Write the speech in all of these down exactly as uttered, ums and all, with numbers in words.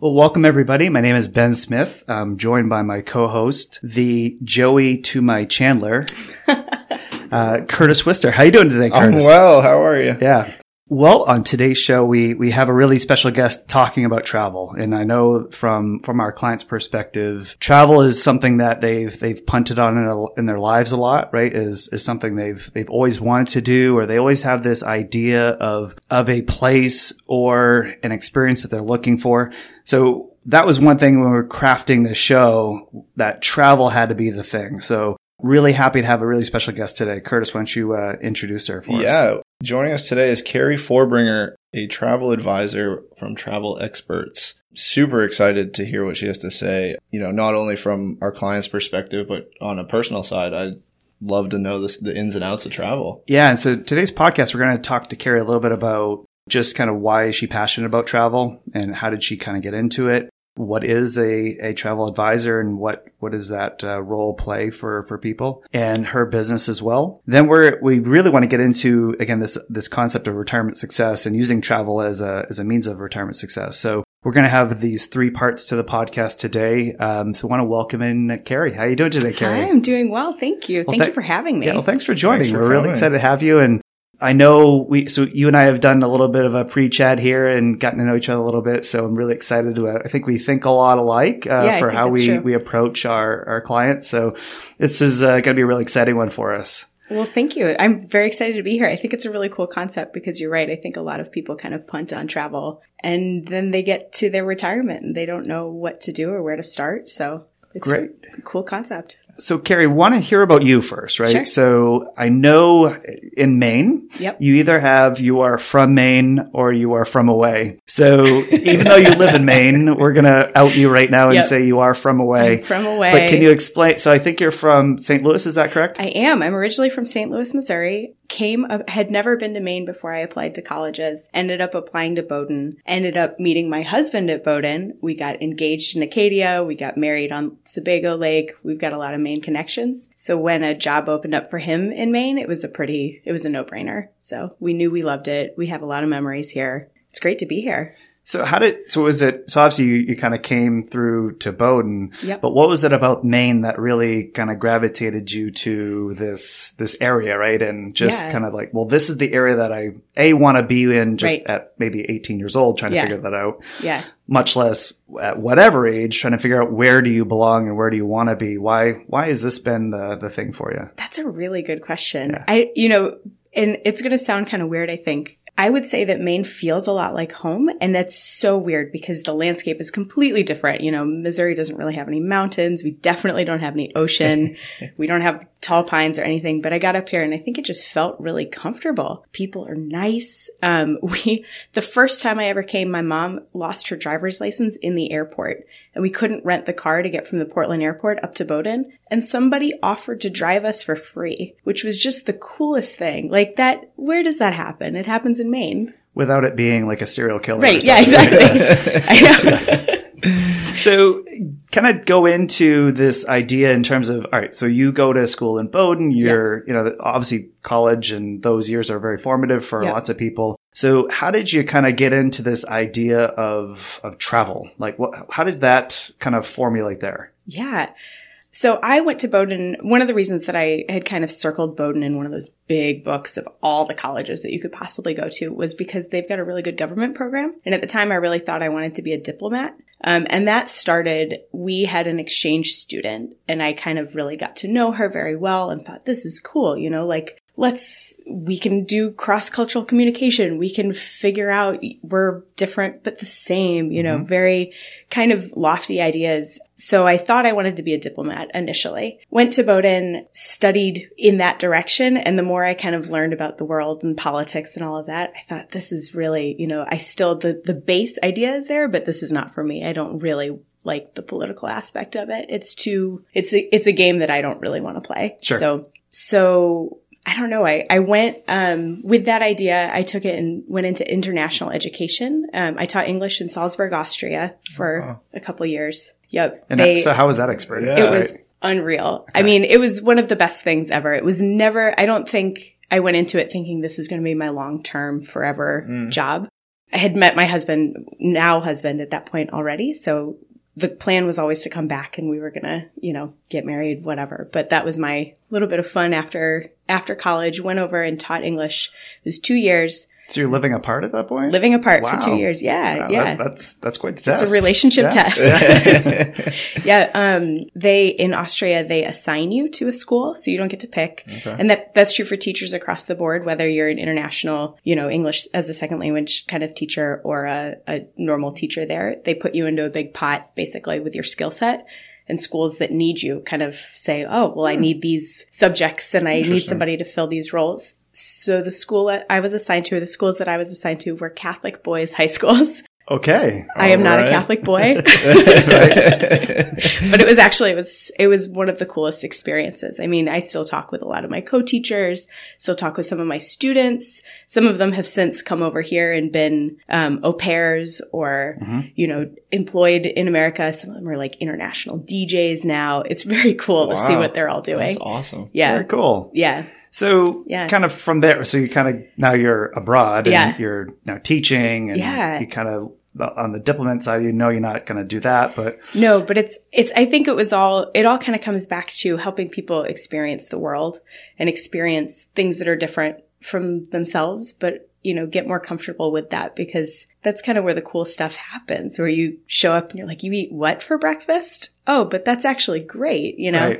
Well, welcome everybody. My name is Ben Smith. I'm joined by my co-host, the Joey to my Chandler, uh, Curtis Wister. How are you doing today, Curtis? I'm well. How are you? Yeah. Well, on today's show, we, we have a really special guest talking about travel. And I know from, from our client's perspective, travel is something that they've, they've punted on in, a, in their lives a lot, right? Is, is something they've, they've always wanted to do, or they always have this idea of, of a place or an experience that they're looking for. So that was one thing when we were crafting the show, that travel had to be the thing. So really happy to have a really special guest today. Curtis, why don't you uh, introduce her for yeah. us? Yeah. Joining us today is Keri Forbringer, a travel advisor from Travel Experts. Super excited to hear what she has to say, you know, not only from our client's perspective, but on a personal side. I love to know this, the ins and outs of travel. Yeah. And so today's podcast, we're going to talk to Keri a little bit about just kind of why is she passionate about travel and how did she kind of get into it? What is a, a travel advisor and what, what does that uh, role play for, for people and her business as well? Then we're, we really want to get into, again, this, this concept of retirement success and using travel as a, as a means of retirement success. So we're going to have these three parts to the podcast today. Um, so I want to welcome in Keri. How are you doing today, Keri? I'm doing well. Thank you. Well, thank th- you for having me. Yeah, well, thanks for joining. Thanks for we're coming. Really excited to have you. And I know we, so you and I have done a little bit of a pre-chat here and gotten to know each other a little bit. So I'm really excited to, uh, I think we think a lot alike, uh, yeah, for how we, true. we approach our, our clients. So this is uh, going to be a really exciting one for us. Well, thank you. I'm very excited to be here. I think it's a really cool concept because you're right. I think a lot of people kind of punt on travel and then they get to their retirement and they don't know what to do or where to start. So it's Great. a cool concept. So, Keri, want to hear about you first, right? Sure. So, I know in Maine, yep. you either have you are from Maine or you are from away. So, even though you live in Maine, we're going to out you right now and yep. say you are from away. I'm from away. But can you explain? So, I think you're from Saint Louis. Is that correct? I am. I'm originally from Saint Louis, Missouri. Came, had never been to Maine before I applied to colleges. Ended up applying to Bowdoin. Ended up meeting my husband at Bowdoin. We got engaged in Acadia. We got married on Sebago Lake. We've got a lot of Maine connections. So when a job opened up for him in Maine, it was a pretty, it was a no-brainer. So we knew we loved it. We have a lot of memories here. It's great to be here. So how did, so was it, so obviously you, you kind of came through to Bowdoin, yep. but what was it about Maine that really kind of gravitated you to this, this area, right? And just yeah. kind of like, well, this is the area that I, A, want to be in just right. at maybe eighteen years old, trying yeah. to figure that out. Yeah. Much less at whatever age, trying to figure out where do you belong and where do you want to be? Why, why has this been the, the thing for you? That's a really good question. Yeah. I, you know, and it's going to sound kind of weird, I think. I would say that Maine feels a lot like home, and that's so weird because the landscape is completely different. You know, Missouri doesn't really have any mountains. We definitely don't have any ocean. We don't have tall pines or anything, but I got up here and I think it just felt really comfortable. People are nice. Um, we, the first time I ever came, my mom lost her driver's license in the airport. And we couldn't rent the car to get from the Portland airport up to Bowdoin. And somebody offered to drive us for free, which was just the coolest thing. Like that, where does that happen? It happens in Maine. Without it being like a serial killer. Right, yeah, exactly. I know. So kind of go into this idea in terms of, all right, so you go to school in Bowdoin. You're, yep. you know, obviously college and those years are very formative for yep. lots of people. So how did you kind of get into this idea of of travel? Like, what, how did that kind of formulate there? Yeah. So I went to Bowdoin. One of the reasons that I had kind of circled Bowdoin in one of those big books of all the colleges that you could possibly go to was because they've got a really good government program. And at the time, I really thought I wanted to be a diplomat. Um, and that started, we had an exchange student, and I kind of really got to know her very well and thought, this is cool, you know, like, let's, we can do cross-cultural communication. We can figure out we're different, but the same, you know, mm-hmm. very kind of lofty ideas. So I thought I wanted to be a diplomat initially. Went to Bowdoin, studied in that direction. And the more I kind of learned about the world and politics and all of that, I thought this is really, you know, I still, the, the base idea is there, but this is not for me. I don't really like the political aspect of it. It's too, it's a, it's a game that I don't really want to play. Sure. So, so I don't know. I, I went, um, with that idea, I took it and went into international education. Um, I taught English in Salzburg, Austria for oh, wow. a couple of years. Yep. And they, that, so how was that experience? Yeah. It was unreal. Okay. I mean, it was one of the best things ever. It was never, I don't think I went into it thinking this is going to be my long-term forever mm. job. I had met my husband, now husband at that point already. So the plan was always to come back and we were going to, you know, get married, whatever. But that was my little bit of fun after, after college, went over and taught English. It was two years. So you're living apart at that point? Living apart wow. for two years. Yeah. Wow, yeah. That, that's, that's quite the test. It's a relationship yeah. test. yeah. Um, they, in Austria, they assign you to a school, so you don't get to pick. Okay. And that, that's true for teachers across the board, whether you're an international, you know, English as a second language kind of teacher or a, a normal teacher there. They put you into a big pot basically with your skill set. And schools that need you kind of say, oh, well, I need these subjects and I need somebody to fill these roles. So the school I was assigned to, or the schools that I was assigned to, were Catholic boys' high schools. Okay. I All am not right. a Catholic boy. But it was actually, it was, it was one of the coolest experiences. I mean, I still talk with a lot of my co-teachers, still talk with some of my students. Some of them have since come over here and been, um, au pairs or, mm-hmm. you know, employed in America. Some of them are like international D Js now. It's very cool wow. to see what they're all doing. That's awesome. Yeah. Very cool. Yeah. So yeah. kind of from there, so you kind of, now you're abroad and yeah. you're now teaching and yeah. you kind of, on the diplomat side, you know, you're not going to do that, but no, but it's, it's, I think it was all, it all kind of comes back to helping people experience the world and experience things that are different from themselves, but, you know, get more comfortable with that, because that's kind of where the cool stuff happens, where you show up and you're like, you eat what for breakfast? Oh, but that's actually great. You know?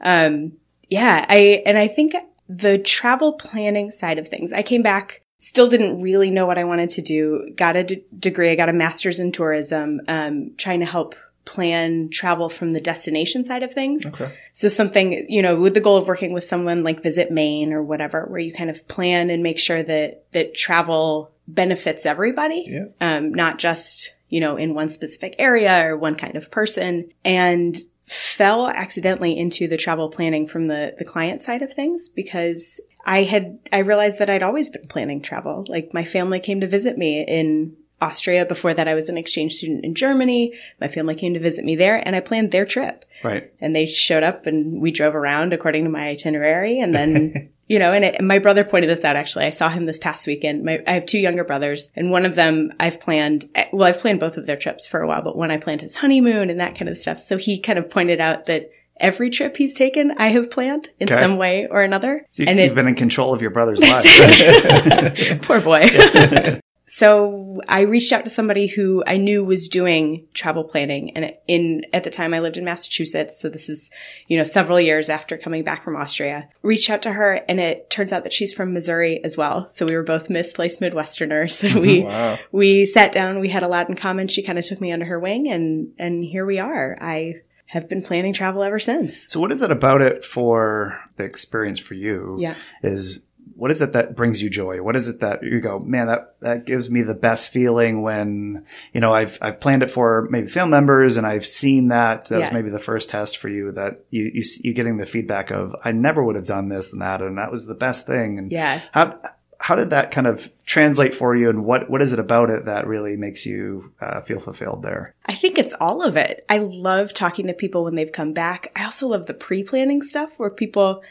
Right. Um, yeah. I, and I think the travel planning side of things, I came back. Still didn't really know what I wanted to do. Got a d- degree. I got a master's in tourism, um, trying to help plan travel from the destination side of things. Okay. So something, you know, with the goal of working with someone like Visit Maine or whatever, where you kind of plan and make sure that, that travel benefits everybody, yeah. um, not just, you know, in one specific area or one kind of person. And fell accidentally into the travel planning from the, the client side of things, because I had, I realized that I'd always been planning travel. Like, my family came to visit me in Austria. Before that, I was an exchange student in Germany. My family came to visit me there and I planned their trip. Right. And they showed up and we drove around according to my itinerary. And then, you know, and, it, and my brother pointed this out, actually. I saw him this past weekend. My, I have two younger brothers, and one of them I've planned, well, I've planned both of their trips for a while, but one I planned his honeymoon and that kind of stuff. So he kind of pointed out that every trip he's taken, I have planned in okay. some way or another. So you, and you've it, been in control of your brother's life. Poor boy. Yeah. So I reached out to somebody who I knew was doing travel planning. And in at the time, I lived in Massachusetts. So this is, you know, several years after coming back from Austria. Reached out to her, and it turns out that she's from Missouri as well. So we were both misplaced Midwesterners. And we wow. we sat down. We had a lot in common. She kind of took me under her wing, and and here we are. I have been planning travel ever since. So what is it about it for the experience for you? Yeah. Is what is it that brings you joy? What is it that you go, man, that, that gives me the best feeling when, you know, I've, I've planned it for maybe family members and I've seen that. That yeah. was maybe the first test for you, that you, you, you're getting the feedback of, I never would have done this and that, and that was the best thing. And yeah. how, how did that kind of translate for you, and what, what is it about it that really makes you uh, feel fulfilled there? I think it's all of it. I love talking to people when they've come back. I also love the pre-planning stuff, where people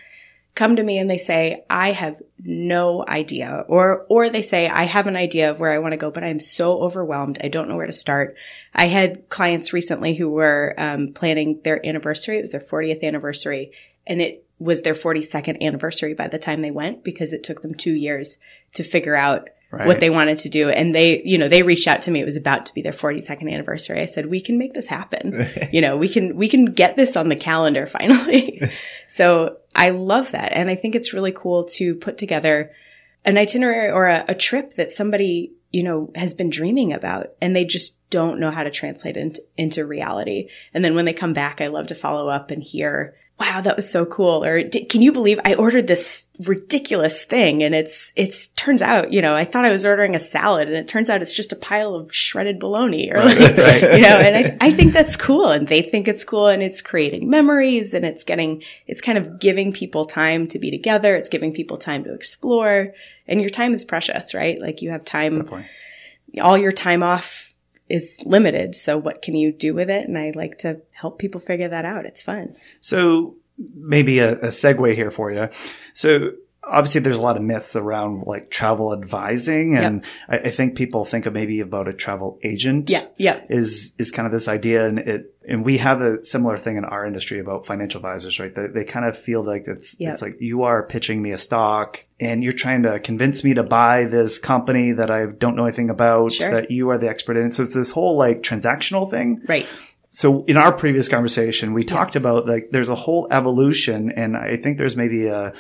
come to me and they say, I have no idea, or or they say, I have an idea of where I want to go, but I'm so overwhelmed. I don't know where to start. I had clients recently who were um, planning their anniversary. It was their fortieth anniversary, and it was their forty-second anniversary by the time they went, because it took them two years to figure out right. what they wanted to do. And they, you know, they reached out to me. It was about to be their forty-second anniversary. I said, we can make this happen. You know, we can, we can get this on the calendar finally. So I love that. And I think it's really cool to put together an itinerary or a, a trip that somebody, you know, has been dreaming about, and they just don't know how to translate it into reality. And then when they come back, I love to follow up and hear, wow, that was so cool. Or can you believe I ordered this ridiculous thing? And it's, it's turns out, you know, I thought I was ordering a salad and it turns out it's just a pile of shredded bologna, or right, like, right. you know, and I, I think that's cool. And they think it's cool, and it's creating memories, and it's getting, it's kind of giving people time to be together. It's giving people time to explore, and your time is precious, right? Like you have time, all your time off is limited. So what can you do with it? And I like to help people figure that out. It's fun. So maybe a, a segue here for you. So obviously there's a lot of myths around like travel advising. And yep. I, I think people think of maybe about a travel agent. Yeah. Yeah. Is, is kind of this idea. And it, and we have a similar thing in our industry about financial advisors, right? They, they kind of feel like it's, yep. it's like you are pitching me a stock and you're trying to convince me to buy this company that I don't know anything about, sure. that you are the expert in. So it's this whole like transactional thing. Right. So in our previous conversation, we talked yep. about like there's a whole evolution, and I think there's maybe a,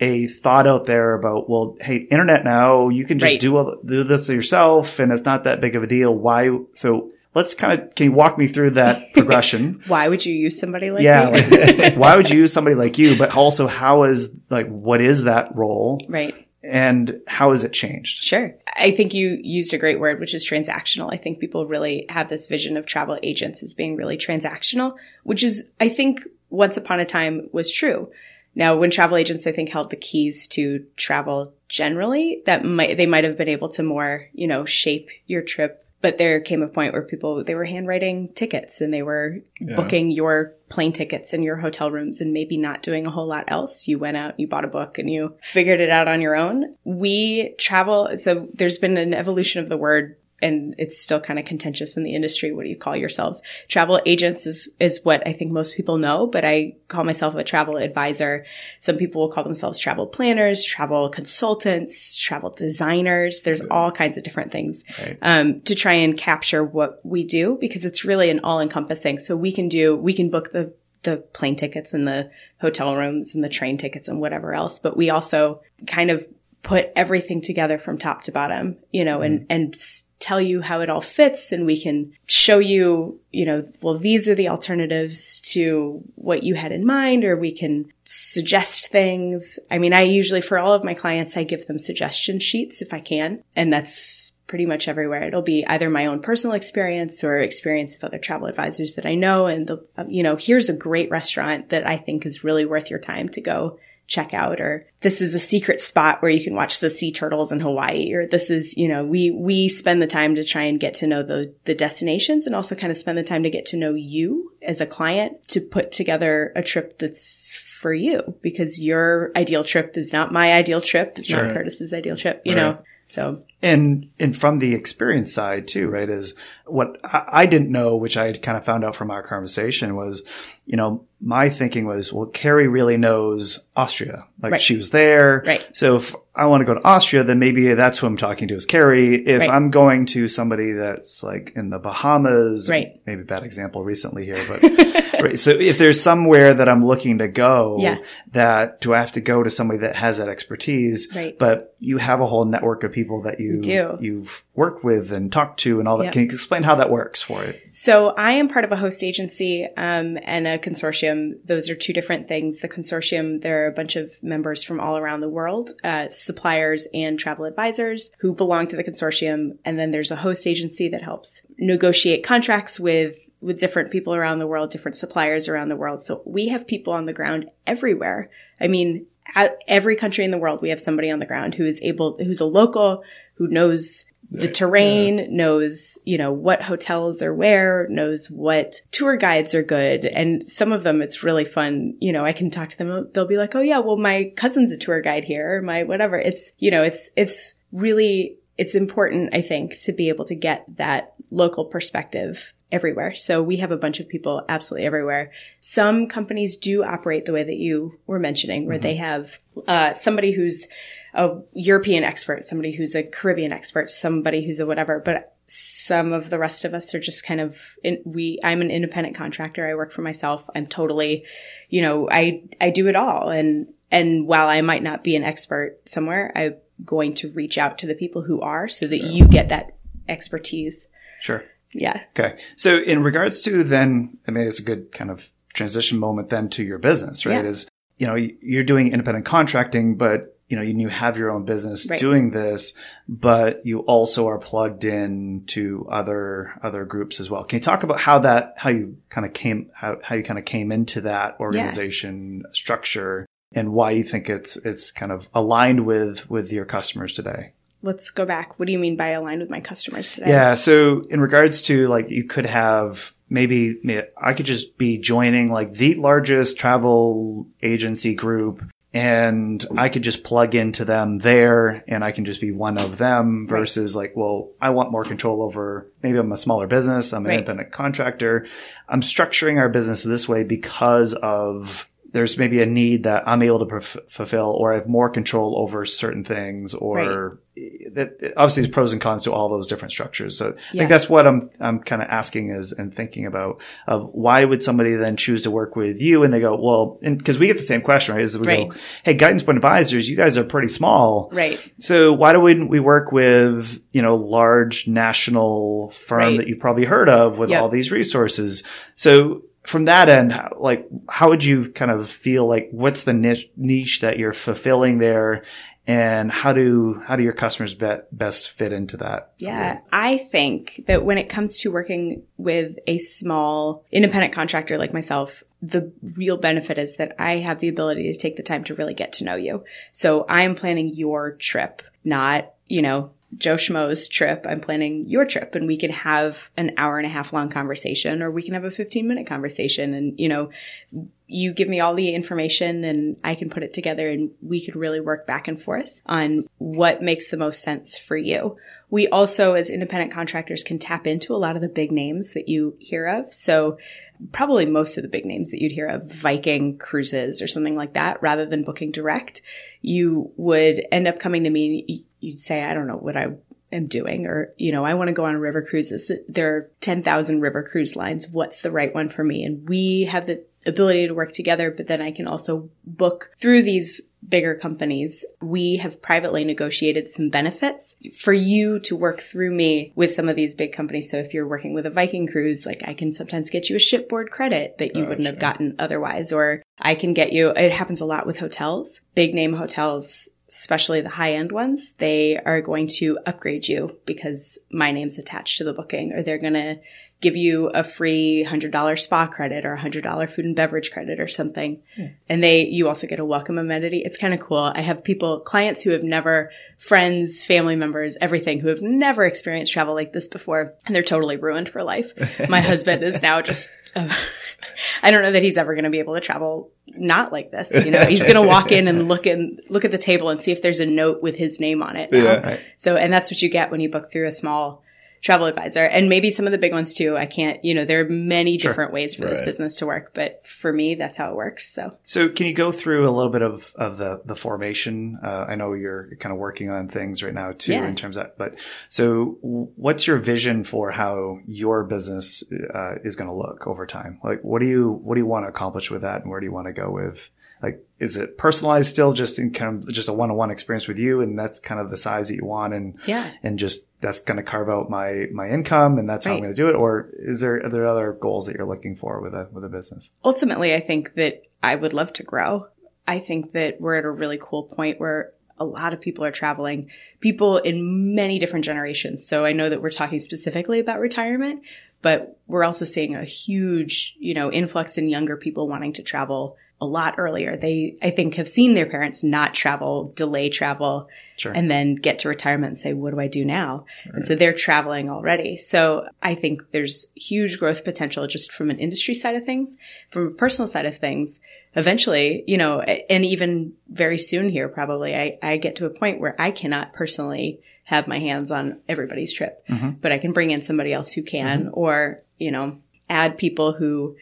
a thought out there about, well, hey, internet now, you can just right. do all, do this yourself, and it's not that big of a deal. Why? So let's kind of, can you walk me through that progression? Why would you use somebody like yeah, me? Yeah. Like, why would you use somebody like you? But also, how is, like, what is that role? Right. And how has it changed? Sure. I think you used a great word, which is transactional. I think people really have this vision of travel agents as being really transactional, which is, I think, once upon a time was true. Now, when travel agents, I think, held the keys to travel generally, that might, they might have been able to more, you know, shape your trip. But there came a point where people, they were handwriting tickets, and they were yeah. booking your plane tickets and your hotel rooms, and maybe not doing a whole lot else. You went out, you bought a book, and you figured it out on your own. We travel. So there's been an evolution of the word, and it's still kind of contentious in the industry. What do you call yourselves? Travel agents is, is what I think most people know, but I call myself a travel advisor. Some people will call themselves travel planners, travel consultants, travel designers. There's all kinds of different things right. um, to try and capture what we do, because it's really an all-encompassing. So we can do, we can book the the plane tickets and the hotel rooms and the train tickets and whatever else, but we also kind of put everything together from top to bottom, you know, mm-hmm. and, and tell you how it all fits. And we can show you, you know, well, these are the alternatives to what you had in mind, or we can suggest things. I mean, I usually, for all of my clients, I give them suggestion sheets if I can. And that's pretty much everywhere. It'll be either my own personal experience or experience of other travel advisors that I know. And, the, you know, here's a great restaurant that I think is really worth your time to go check out, or this is a secret spot where you can watch the sea turtles in Hawaii, or this is, you know, we, we spend the time to try and get to know the, the destinations, and also kind of spend the time to get to know you as a client, to put together a trip that's for you, because your ideal trip is not my ideal trip. It's sure. not Curtis's ideal trip, you right. know? So, and, and from the experience side too, right, is what I didn't know, which I had kind of found out from our conversation, was, you know, my thinking was, well, Keri really knows Austria. Like right. she was there. Right. So if I want to go to Austria, then maybe that's who I'm talking to is Keri. If right. I'm going to somebody that's like in the Bahamas, right. maybe a bad example recently here, but right. So if there's somewhere that I'm looking to go, yeah. that do I have to go to somebody that has that expertise? Right. But you have a whole network of people that you, do. you've worked with and talked to and all that. Yep. Can you explain how that works for it? So I am part of a host agency um, and a consortium. Those are two different things. The consortium, there are a bunch of members from all around the world, uh, suppliers and travel advisors who belong to the consortium. And then there's a host agency that helps negotiate contracts with, with different people around the world, different suppliers around the world. So we have people on the ground everywhere. I mean, at every country in the world, we have somebody on the ground who is able, who's a local, who knows the terrain, yeah. knows, you know, what hotels are where, knows what tour guides are good. And some of them, it's really fun. You know, I can talk to them. They'll be like, oh, yeah, well, my cousin's a tour guide here, or my whatever. It's, you know, it's, it's really, it's important, I think, to be able to get that local perspective everywhere. So we have a bunch of people absolutely everywhere. Some companies do operate the way that you were mentioning, where mm-hmm. they have uh, somebody who's a European expert, somebody who's a Caribbean expert, somebody who's a whatever. But some of the rest of us are just kind of, in, we, I'm an independent contractor. I work for myself. I'm totally, you know, I, I do it all. And, and while I might not be an expert somewhere, I'm going to reach out to the people who are, so that you get that expertise. Sure. Yeah. Okay. So in regards to then, I mean, it's a good kind of transition moment then to your business, right? Yeah. Is, you know, you're doing independent contracting, but, you know, you have your own business right. doing this, but you also are plugged in to other, other groups as well. Can you talk about how that, how you kind of came, how, how you kind of came into that organization yeah. structure and why you think it's, it's kind of aligned with, with your customers today? Let's go back. What do you mean by aligned with my customers today? Yeah. So in regards to like, you could have maybe, maybe I could just be joining like the largest travel agency group and I could just plug into them there and I can just be one of them versus right. like, well, I want more control over, maybe I'm a smaller business. I'm an right. independent contractor. I'm structuring our business this way because of there's maybe a need that I'm able to prof- fulfill or I have more control over certain things or right. that obviously there's pros and cons to all those different structures. So yeah. I think that's what I'm, I'm kind of asking is and thinking about of why would somebody then choose to work with you? And they go, well, and cause we get the same question, right? Is we right. go, hey, Guidance Point Advisors, you guys are pretty small. Right. So why do we, we work with, you know, large national firm right. that you've probably heard of with yep. all these resources? So, from that end, like, how would you kind of feel like what's the niche, niche that you're fulfilling there and how do, how do your customers bet, best fit into that? Yeah. I think that when it comes to working with a small independent contractor like myself, the real benefit is that I have the ability to take the time to really get to know you. So I'm planning your trip, not, you know, Joe Schmo's trip, I'm planning your trip and we can have an hour and a half long conversation or we can have a fifteen minute conversation. And, you know, you give me all the information and I can put it together and we could really work back and forth on what makes the most sense for you. We also, as independent contractors, can tap into a lot of the big names that you hear of. So probably most of the big names that you'd hear of, Viking Cruises or something like that, rather than booking direct, you would end up coming to me and you'd say, I don't know what I am doing, or, you know, I want to go on river cruises. There are ten thousand river cruise lines. What's the right one for me? And we have the ability to work together, but then I can also book through these bigger companies. We have privately negotiated some benefits for you to work through me with some of these big companies. So if you're working with a Viking cruise, like I can sometimes get you a shipboard credit that you oh, wouldn't sure. have gotten otherwise, or I can get you, it happens a lot with hotels, big name hotels, especially the high-end ones, they are going to upgrade you because my name's attached to the booking, or they're going to give you a free one hundred dollars spa credit or one hundred dollars food and beverage credit or something. Yeah. And they, you also get a welcome amenity. It's kind of cool. I have people, clients who have never, friends, family members, everything, who have never experienced travel like this before, and they're totally ruined for life. My husband is now just, uh, I don't know that he's ever going to be able to travel not like this. You know, he's going to walk in and look in, look at the table and see if there's a note with his name on it. Yeah, right. So, and that's what you get when you book through a small travel advisor, and maybe some of the big ones too. I can't, you know, there are many different sure. ways for right. this business to work, but for me, that's how it works. So, so can you go through a little bit of, of the, the formation? Uh, I know you're kind of working on things right now too, yeah. in terms of, but so what's your vision for how your business uh, is going to look over time? Like, what do you, what do you want to accomplish with that? And where do you want to go with, like, is it personalized still just in kind of just a one-on-one experience with you? And that's kind of the size that you want and, yeah. and just, that's going to carve out my, my income and that's right. how I'm going to do it. Or is there, are there other goals that you're looking for with a, with a business? Ultimately, I think that I would love to grow. I think that we're at a really cool point where a lot of people are traveling, people in many different generations. So I know that we're talking specifically about retirement, but we're also seeing a huge, you know, influx in younger people wanting to travel a lot earlier. They, I think, have seen their parents not travel, delay travel, sure. and then get to retirement and say, what do I do now? Right. And so they're traveling already. So I think there's huge growth potential just from an industry side of things, from a personal side of things. Eventually, you know, and even very soon here, probably, I, I get to a point where I cannot personally have my hands on everybody's trip, mm-hmm. but I can bring in somebody else who can, mm-hmm. or, you know, add people who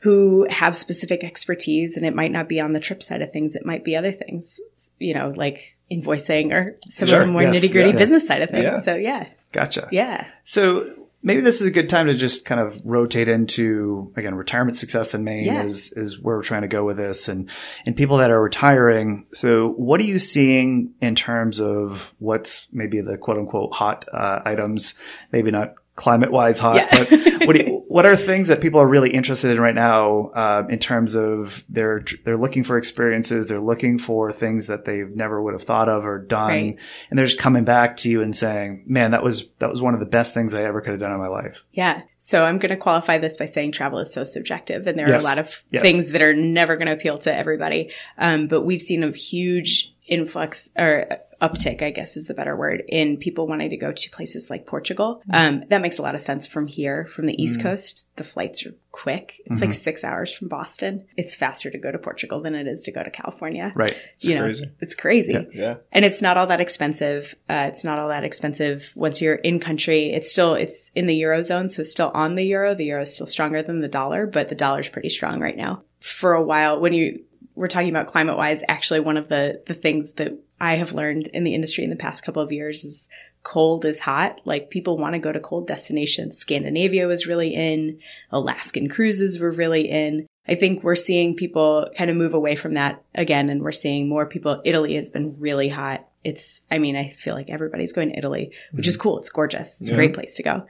who have specific expertise, and it might not be on the trip side of things. It might be other things, you know, like invoicing or some sure. of the more yes. nitty-gritty yeah. business side of things. Yeah. So, yeah. Gotcha. Yeah. So maybe this is a good time to just kind of rotate into, again, retirement success in Maine yeah. is, is where we're trying to go with this, and, and people that are retiring. So what are you seeing in terms of what's maybe the quote unquote hot uh, items, maybe not climate-wise hot. Yeah. But what, do you, what are things that people are really interested in right now uh, in terms of they're they're looking for experiences, they're looking for things that they never would have thought of or done, right. and they're just coming back to you and saying, "Man, that was that was one of the best things I ever could have done in my life." Yeah. So I'm going to qualify this by saying travel is so subjective, and there yes. are a lot of yes. things that are never going to appeal to everybody. Um, but we've seen a huge influx or uptick, I guess is the better word, in people wanting to go to places like Portugal. Um, that makes a lot of sense from here, from the East mm. Coast. The flights are quick. It's mm-hmm. like six hours from Boston. It's faster to go to Portugal than it is to go to California. Right. It's you crazy. Know, it's crazy. Yeah. yeah. And it's not all that expensive. Uh, it's not all that expensive once you're in country. It's still, it's in the Eurozone. So it's still on the Euro. The Euro is still stronger than the dollar, but the dollar is pretty strong right now. For a while, when you, we're talking about climate-wise, actually one of the, the things that I have learned in the industry in the past couple of years is cold is hot. Like people want to go to cold destinations. Scandinavia was really in. Alaskan cruises were really in. I think we're seeing people kind of move away from that again, and we're seeing more people. Italy has been really hot. It's, I mean, I feel like everybody's going to Italy, which mm-hmm. is cool. It's gorgeous. It's yeah. a great place to go.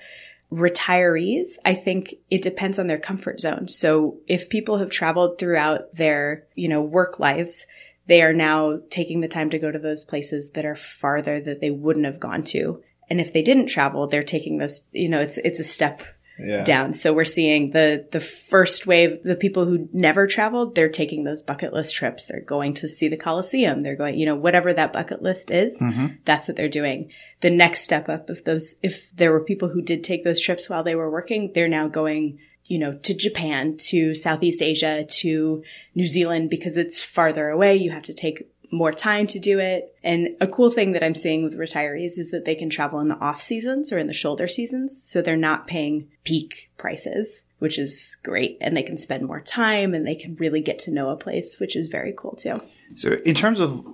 Retirees, I think it depends on their comfort zone. So if people have traveled throughout their, you know, work lives, they are now taking the time to go to those places that are farther that they wouldn't have gone to. And if they didn't travel, they're taking this, you know, it's it's a step yeah. down. So we're seeing the the first wave, the people who never traveled, they're taking those bucket list trips. They're going to see the Colosseum. They're going, you know, whatever that bucket list is, mm-hmm. that's what they're doing. The next step up, if those, if there were people who did take those trips while they were working, they're now going, you know, to Japan, to Southeast Asia, to New Zealand, because it's farther away. You have to take more time to do it. And a cool thing that I'm seeing with retirees is that they can travel in the off seasons or in the shoulder seasons. So they're not paying peak prices, which is great. And they can spend more time and they can really get to know a place, which is very cool too. So in terms of,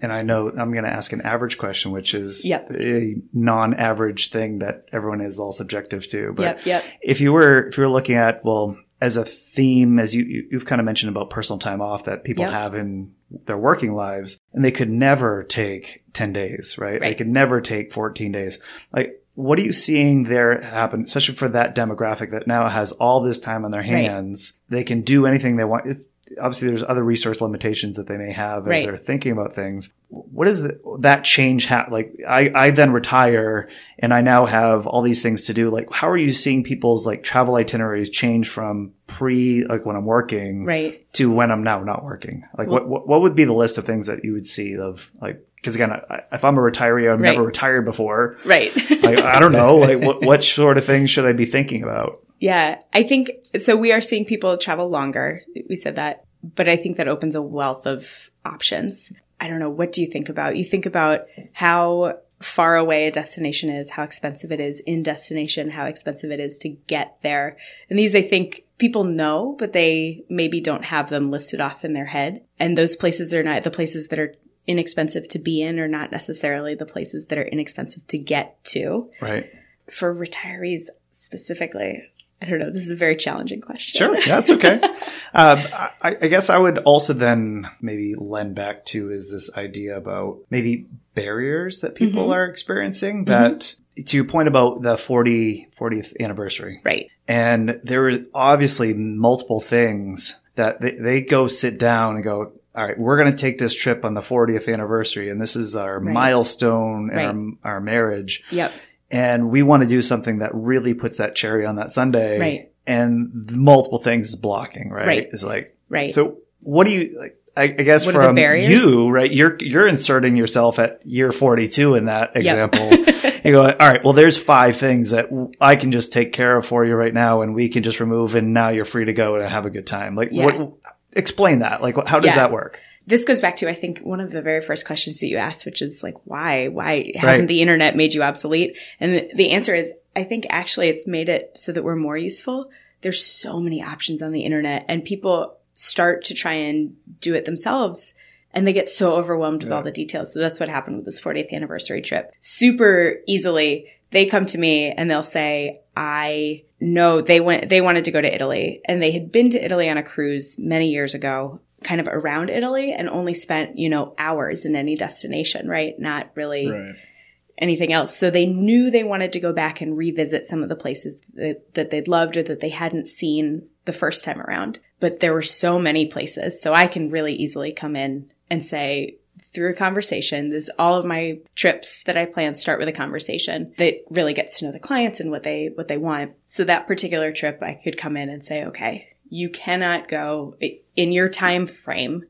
and I know I'm going to ask an average question, which is yep. a non-average thing that everyone is all subjective to. But yep, yep. if you were if you were looking at, well, as a theme, as you, you, you've kind of mentioned about personal time off that people yep. have in their working lives, and they could never take ten days, right? right? They could never take fourteen days. Like, what are you seeing there happen, especially for that demographic that now has all this time on their hands? Right. They can do anything they want. It's, obviously, there's other resource limitations that they may have as right. they're thinking about things. What is the, that change? Ha- like, I, I then retire and I now have all these things to do. Like, how are you seeing people's like travel itineraries change from pre, like when I'm working right. to when I'm now not working? Like, well, what what would be the list of things that you would see of like, because again, I, if I'm a retiree, I've right. never retired before. Right. Like, I don't know. Like, what, what sort of things should I be thinking about? Yeah, I think so. We are seeing people travel longer. We said that, but I think that opens a wealth of options. I don't know. What do you think about? You think about how far away a destination is, how expensive it is in destination, how expensive it is to get there. And these, I think, people know, but they maybe don't have them listed off in their head. And those places are not the places that are inexpensive to be in, or not necessarily the places that are inexpensive to get to. Right. For retirees specifically. I don't know. This is a very challenging question. Sure. Yeah, that's okay. um, I, I guess I would also then maybe lend back to is this idea about maybe barriers that people mm-hmm. are experiencing that mm-hmm. to your point about the fortieth anniversary. Right. And there are obviously multiple things that they, they go sit down and go, all right, we're going to take this trip on the fortieth anniversary. And this is our right. milestone right. in our, our marriage. Yep. And we want to do something that really puts that cherry on that sundae. Right. And multiple things is blocking, right? Right. It's like, right. So what do you, like, I, I guess what from you, right? You're, you're inserting yourself at year forty-two in that example. Yep. You go, all right, well, there's five things that I can just take care of for you right now and we can just remove and now you're free to go and have a good time. Like, yeah. what, explain that. Like, how does yeah. that work? This goes back to, I think, one of the very first questions that you asked, which is like, why? Why hasn't right. the internet made you obsolete? And the, the answer is, I think actually it's made it so that we're more useful. There's so many options on the internet and people start to try and do it themselves and they get so overwhelmed yeah. with all the details. So that's what happened with this fortieth anniversary trip. Super easily, they come to me and they'll say, I know they went, they wanted to go to Italy and they had been to Italy on a cruise many years ago. Kind of around Italy and only spent, you know, hours in any destination, right? Not really. Right. anything else. So they knew they wanted to go back and revisit some of the places that, that they'd loved or that they hadn't seen the first time around. But there were so many places. So I can really easily come in and say, through a conversation, this all of my trips that I plan start with a conversation that really gets to know the clients and what they what they want. So that particular trip, I could come in and say, okay, you cannot go in your time frame.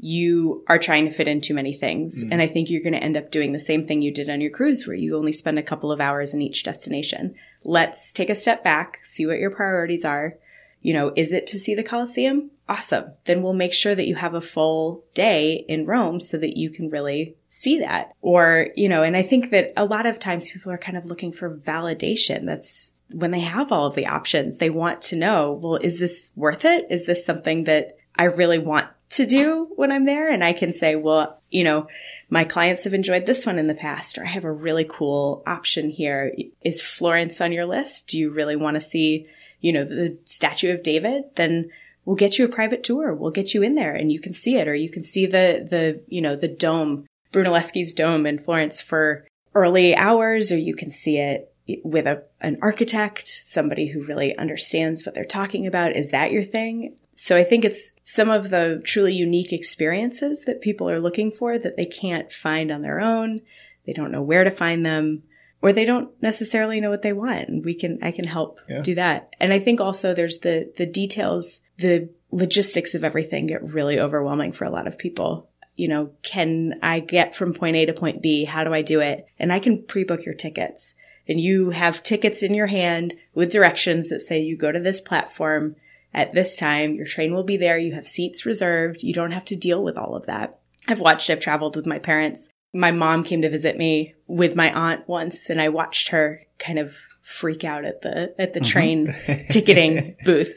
You are trying to fit in too many things. Mm. And I think you're going to end up doing the same thing you did on your cruise where you only spend a couple of hours in each destination. Let's take a step back, see what your priorities are. You know, is it to see the Colosseum? Awesome. Then we'll make sure that you have a full day in Rome so that you can really see that. Or, you know, and I think that a lot of times people are kind of looking for validation. That's when they have all of the options. They want to know, well, is this worth it? Is this something that I really want to do when I'm there? And I can say, well, you know, my clients have enjoyed this one in the past, or I have a really cool option here. Is Florence on your list? Do you really want to see, you know, the Statue of David? Then we'll get you a private tour. We'll get you in there and you can see it, or you can see the, the, you know, the dome, Brunelleschi's dome in Florence for early hours, or you can see it with a, an architect, somebody who really understands what they're talking about. Is that your thing? So I think it's some of the truly unique experiences that people are looking for that they can't find on their own. They don't know where to find them, or they don't necessarily know what they want. And we can, I can help yeah. do that. And I think also there's the, the details, the logistics of everything get really overwhelming for a lot of people. You know, can I get from point A to point B? How do I do it? And I can pre-book your tickets, and you have tickets in your hand with directions that say you go to this platform at this time, your train will be there, you have seats reserved, you don't have to deal with all of that. I've watched, I've traveled with my parents. My mom came to visit me with my aunt once, and I watched her kind of freak out at the at the mm-hmm. train ticketing booth.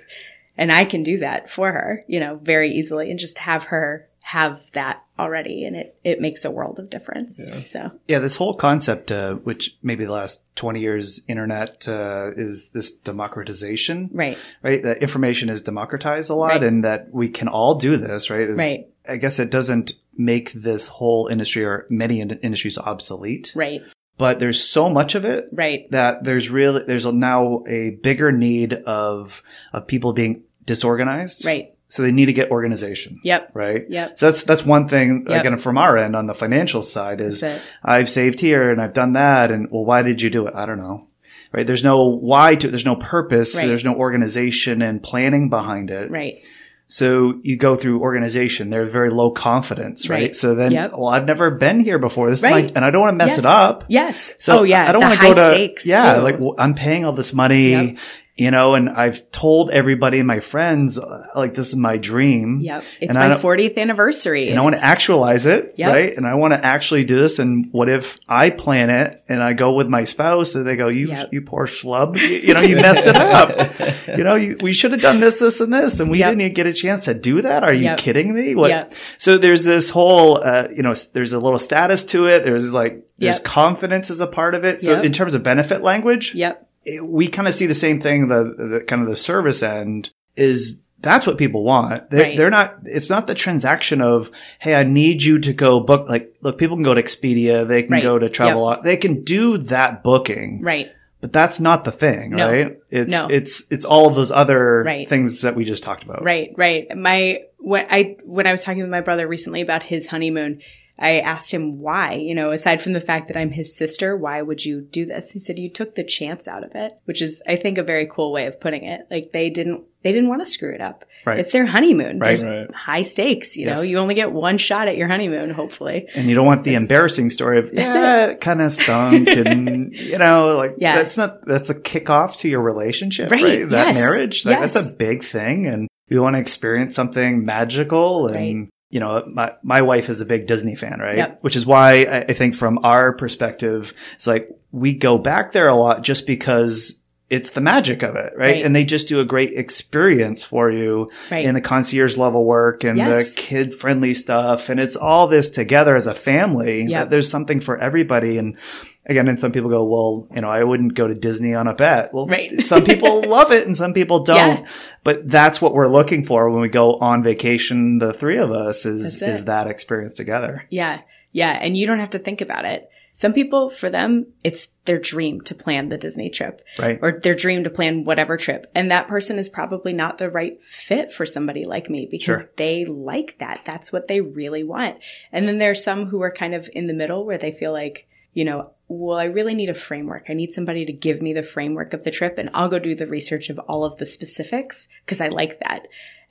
And I can do that for her, you know, very easily, and just have her have that already. And it, it makes a world of difference. Yeah. So yeah, this whole concept, uh, which maybe the last twenty years, internet uh, is this democratization, right? Right. That information is democratized a lot, right. And that we can all do this, right? It's, right. I guess it doesn't make this whole industry or many in- industries obsolete, right? But there's so much of it, right? That there's really there's now a bigger need of of people being disorganized, right? So they need to get organization. Yep. Right. Yep. So that's that's one thing yep. again from our end on the financial side is I've saved here and I've done that, and well, why did you do it? I don't know. Right. There's no why to it. There's no purpose. Right. So there's no organization and planning behind it. Right. So you go through organization. They're very low confidence, right? right? So then, yep. well, I've never been here before. This right. is my, and I don't want to mess yes. it up. Yes. So oh, yeah. I don't want to go to, stakes, yeah, too. Like well, I'm paying all this money, yep. you know, and I've told everybody and my friends, uh, like, this is my dream. Yep. It's and my fortieth anniversary. And I want to actualize it, yep. right? And I want to actually do this. And what if I plan it and I go with my spouse and they go, you, yep. you poor schlub, you, you know, you messed it up. You know, you, we should have done this, this, and this, and we yep. didn't even get a chance to do that. Are you yep. kidding me? What? Yep. So there's this whole, uh, you know, there's a little status to it. There's like, there's yep. confidence as a part of it. So yep. in terms of benefit language, yep. it, we kind of see the same thing. The, the kind of the service end is that's what people want. They, right. They're not, it's not the transaction of, hey, I need you to go book. Like, look, people can go to Expedia. They can right. go to travel. Yep. They can do that booking. Right. But that's not the thing, no. right? It's, no. it's, it's all of those other right. things that we just talked about. Right, right. My, when I, when I was talking with my brother recently about his honeymoon, I asked him why, you know, aside from the fact that I'm his sister, why would you do this? He said, you took the chance out of it, which is, I think, a very cool way of putting it. Like, they didn't, they didn't want to screw it up. Right. It's their honeymoon. Right. There's right. high stakes, you yes. know, you only get one shot at your honeymoon, hopefully. And you don't want the that's, embarrassing story of, yeah, it kind of stunk and, you know, like, yeah. that's not, that's the kickoff to your relationship, right? right? That yes. marriage, that, yes. that's a big thing. And you want to experience something magical and. Right. You know, my, my wife is a big Disney fan, right? Yep. Which is why I, I think from our perspective, it's like we go back there a lot just because it's the magic of it, right? right. And they just do a great experience for you right. in the concierge level work and yes. the kid friendly stuff. And it's all this together as a family. Yep. There's something for everybody. And again, and some people go, well, you know, I wouldn't go to Disney on a bet. Well, right. some people love it and some people don't. Yeah. But that's what we're looking for when we go on vacation, the three of us, is is that experience together. Yeah. Yeah. And you don't have to think about it. Some people, for them, it's their dream to plan the Disney trip, right? Or their dream to plan whatever trip. And that person is probably not the right fit for somebody like me because sure. they like that. That's what they really want. And then there's some who are kind of in the middle where they feel like, you know, well, I really need a framework. I need somebody to give me the framework of the trip and I'll go do the research of all of the specifics because I like that.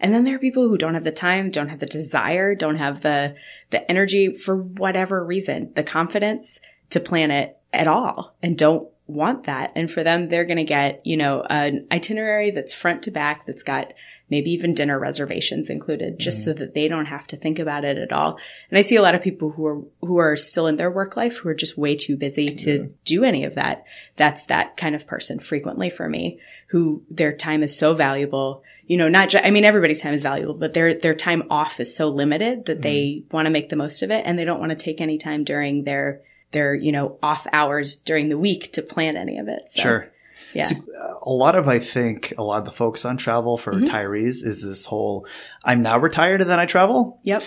And then there are people who don't have the time, don't have the desire, don't have the the energy for whatever reason, the confidence to plan it at all and don't want that. And for them, they're going to get, you know, an itinerary that's front to back that's got maybe even dinner reservations included just mm-hmm. so that they don't have to think about it at all. And I see a lot of people who are who are still in their work life who are just way too busy to yeah. do any of that. That's that kind of person frequently for me, who their time is so valuable. You know, not just, I mean, everybody's time is valuable, but their their time off is so limited that mm-hmm. they want to make the most of it, and they don't want to take any time during their their, you know, off hours during the week to plan any of it. So. Sure. Yeah. So a lot of, I think, a lot of the focus on travel for mm-hmm. retirees is this whole, I'm now retired and then I travel. Yep.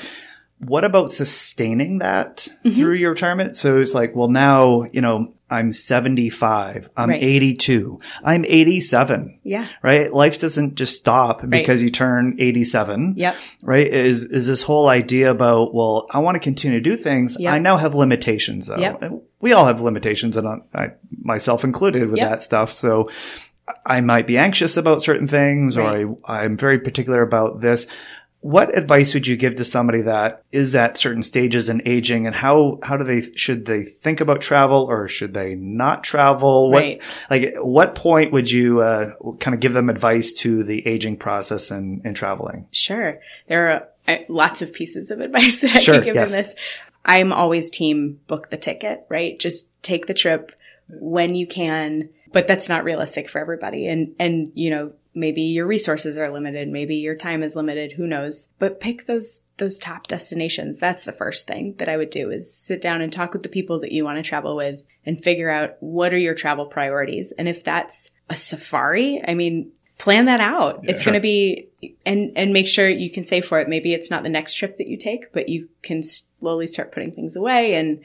What about sustaining that mm-hmm. through your retirement? So it's like, well, now, you know, I'm seventy-five, I'm right. eighty-two, I'm eighty-seven. Yeah. Right? Life doesn't just stop because right. you turn eighty-seven. Yep. Right? Is is this whole idea about, well, I want to continue to do things. Yep. I now have limitations though. Yep. We all have limitations, and I, myself included with yep. that stuff. So I might be anxious about certain things right. or I, I'm very particular about this. What advice would you give to somebody that is at certain stages in aging, and how, how do they, should they think about travel or should they not travel? What, right. like, at what point would you uh, kind of give them advice to the aging process and, and traveling? Sure. There are lots of pieces of advice that I sure, can give yes. them this. I'm always team book the ticket, right? Just take the trip when you can, but that's not realistic for everybody. And, and, you know, maybe your resources are limited. Maybe your time is limited. Who knows? But pick those those top destinations. That's the first thing that I would do, is sit down and talk with the people that you want to travel with and figure out what are your travel priorities. And if that's a safari, I mean, plan that out. Yeah, it's sure. going to be and and make sure you can save for it. Maybe it's not the next trip that you take, but you can slowly start putting things away and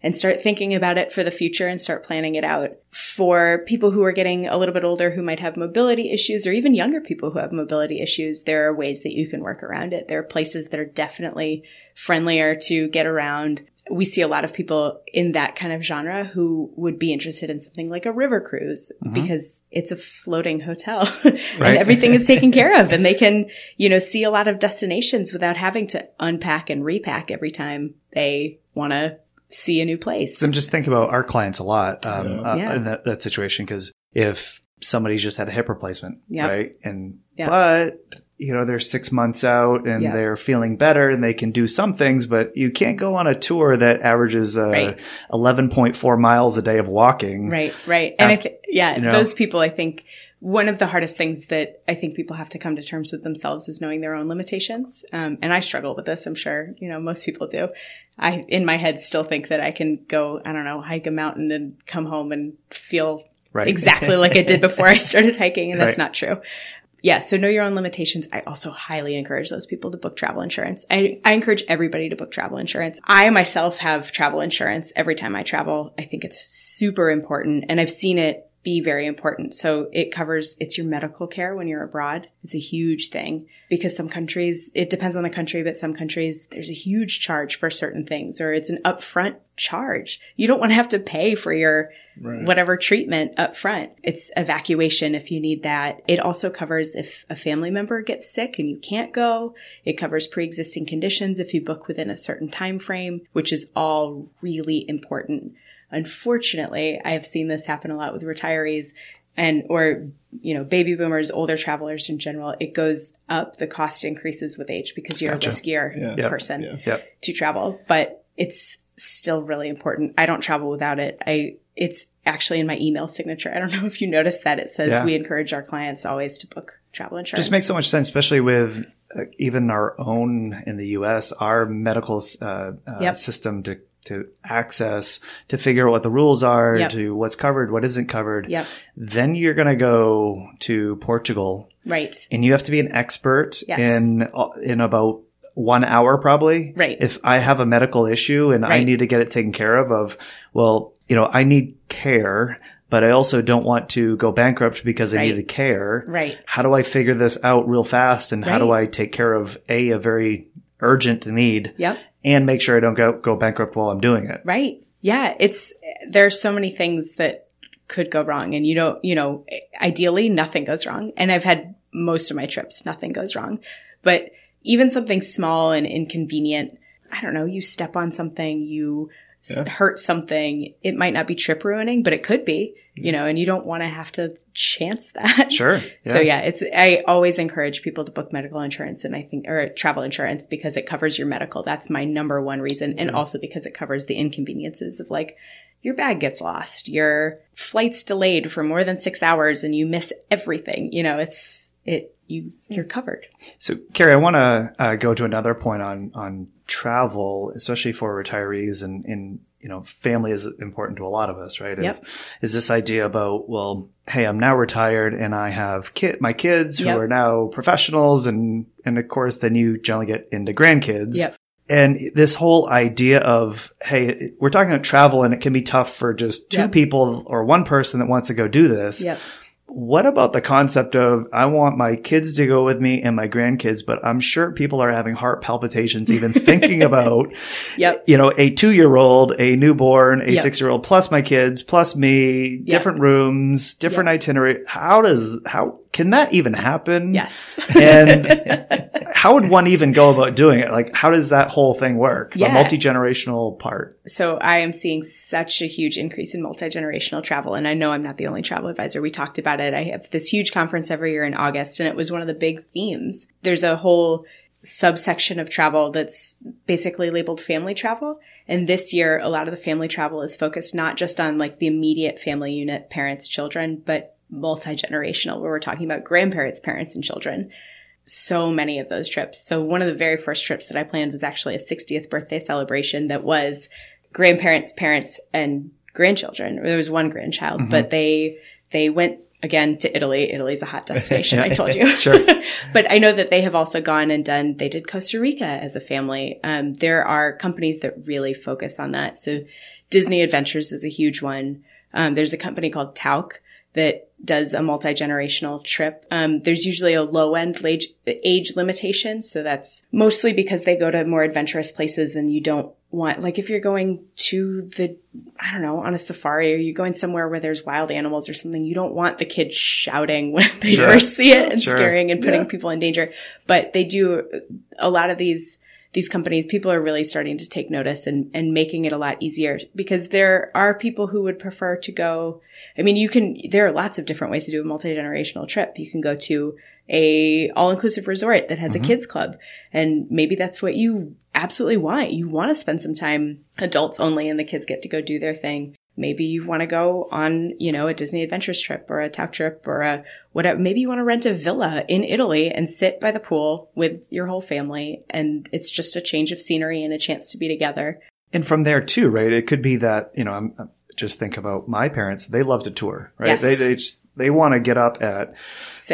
and start thinking about it for the future and start planning it out. For people who are getting a little bit older who might have mobility issues, or even younger people who have mobility issues, there are ways that you can work around it. There are places that are definitely friendlier to get around. We see a lot of people in that kind of genre who would be interested in something like a river cruise mm-hmm. because it's a floating hotel and right. everything is taken care of, and they can, you know, see a lot of destinations without having to unpack and repack every time they want to see a new place. I'm just thinking about our clients a lot um, yeah. Uh, yeah. in that, that situation, because if somebody's just had a hip replacement, yep. right? And yep. but, you know, they're six months out and yep. they're feeling better and they can do some things, but you can't go on a tour that averages uh, right. eleven point four miles a day of walking. Right, right. After, and I th- yeah, you know, those people, I think one of the hardest things that I think people have to come to terms with themselves is knowing their own limitations. Um, and I struggle with this, I'm sure, you know, most people do. I, in my head, still think that I can go, I don't know, hike a mountain and come home and feel right. exactly like I did before I started hiking. And that's right. not true. Yeah. So know your own limitations. I also highly encourage those people to book travel insurance. I, I encourage everybody to book travel insurance. I myself have travel insurance every time I travel. I think it's super important, and I've seen it be very important. So it covers, it's your medical care when you're abroad. It's a huge thing, because some countries, it depends on the country, but some countries there's a huge charge for certain things, or it's an upfront charge. You don't want to have to pay for your right. whatever treatment upfront. It's evacuation if you need that. It also covers if a family member gets sick and you can't go. It covers pre-existing conditions if you book within a certain time frame, which is all really important. Unfortunately, I've seen this happen a lot with retirees and, or, you know, baby boomers, older travelers in general. It goes up, the cost increases with age, because you're gotcha. a riskier yeah. person yeah. Yeah. to travel, but it's still really important. I don't travel without it. I, it's actually in my email signature. I don't know if you noticed that it says yeah. we encourage our clients always to book travel insurance. Just makes so much sense, especially with uh, even our own in the U S, our medical uh, uh, yep. system to to access, to figure out what the rules are, yep. to what's covered, what isn't covered. Yep. Then you're going to go to Portugal. Right. And you have to be an expert yes. in in about one hour probably. Right. If I have a medical issue and right. I need to get it taken care of, of, well, you know, I need care, but I also don't want to go bankrupt because I right. needed care. Right. How do I figure this out real fast? And right. how do I take care of a, a very urgent need yep. and make sure I don't go, go bankrupt while I'm doing it? Right. Yeah. It's, there are so many things that could go wrong, and you don't, you know, ideally nothing goes wrong. And I've had most of my trips, nothing goes wrong, but even something small and inconvenient, I don't know, you step on something, you yeah. hurt something. It might not be trip ruining, but it could be, you know, and you don't want to have to chance that. Sure. Yeah. So yeah, it's, I always encourage people to book medical insurance, and I think, or travel insurance, because it covers your medical. That's my number one reason. And yeah. also because it covers the inconveniences of, like, your bag gets lost, your flight's delayed for more than six hours and you miss everything. You know, it's, it, you, you're covered. So Keri, I want to uh, go to another point on, on travel, especially for retirees, and, and, you know, family is important to a lot of us, right? Yep. Is, is this idea about, well, hey, I'm now retired and I have kid, my kids who yep. are now professionals. And, and of course, then you generally get into grandkids. Yep. And this whole idea of, hey, we're talking about travel and it can be tough for just two yep. people or one person that wants to go do this. Yep. What about the concept of, I want my kids to go with me and my grandkids, but I'm sure people are having heart palpitations even thinking about, yep. you know, a two-year-old, a newborn, a yep. six-year-old, plus my kids, plus me, yep. different rooms, different yep. itinerary. How does, how can that even happen? Yes. And how would one even go about doing it? Like, how does that whole thing work? Yeah. The multi-generational part. So I am seeing such a huge increase in multi-generational travel. And I know I'm not the only travel advisor. We talked about it. I have this huge conference every year in August, and it was one of the big themes. There's a whole subsection of travel that's basically labeled family travel. And this year, a lot of the family travel is focused not just on, like, the immediate family unit, parents, children, but multi-generational, where we're talking about grandparents, parents, and children. So many of those trips. So one of the very first trips that I planned was actually a sixtieth birthday celebration that was grandparents, parents, and grandchildren. There was one grandchild, mm-hmm. but they they went again to Italy. Italy's a hot destination, I told you. Sure. But I know that they have also gone and done, they did Costa Rica as a family. Um, there are companies that really focus on that. So Disney Adventures is a huge one. Um, there's a company called Tauk that does a multi-generational trip. Um, there's usually a low-end age, age limitation. So that's mostly because they go to more adventurous places, and you don't want, like, if you're going to the, I don't know, on a safari, or you're going somewhere where there's wild animals or something, you don't want the kids shouting when they sure. first see it and sure. scaring and putting yeah. people in danger. But they do a lot of these, these companies, people are really starting to take notice and, and making it a lot easier, because there are people who would prefer to go. I mean, you can, there are lots of different ways to do a multi-generational trip. You can go to a all-inclusive resort that has mm-hmm. a kids club, and maybe that's what you absolutely want. You want to spend some time adults only and the kids get to go do their thing. Maybe you want to go on, you know, a Disney Adventures trip or a Tauk trip or a whatever. Maybe you want to rent a villa in Italy and sit by the pool with your whole family. And it's just a change of scenery and a chance to be together. And from there too, right? It could be that, you know, I'm, I'm just think about my parents. They love to tour, right? Yes. They, they just, they want to get up at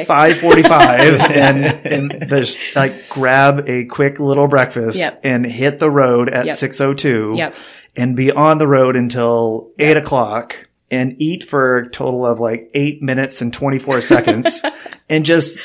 five forty-five and, and just, like, grab a quick little breakfast yep. and hit the road at yep. six oh two. Yep. And be on the road until yep. eight o'clock and eat for a total of, like, eight minutes and twenty-four seconds and just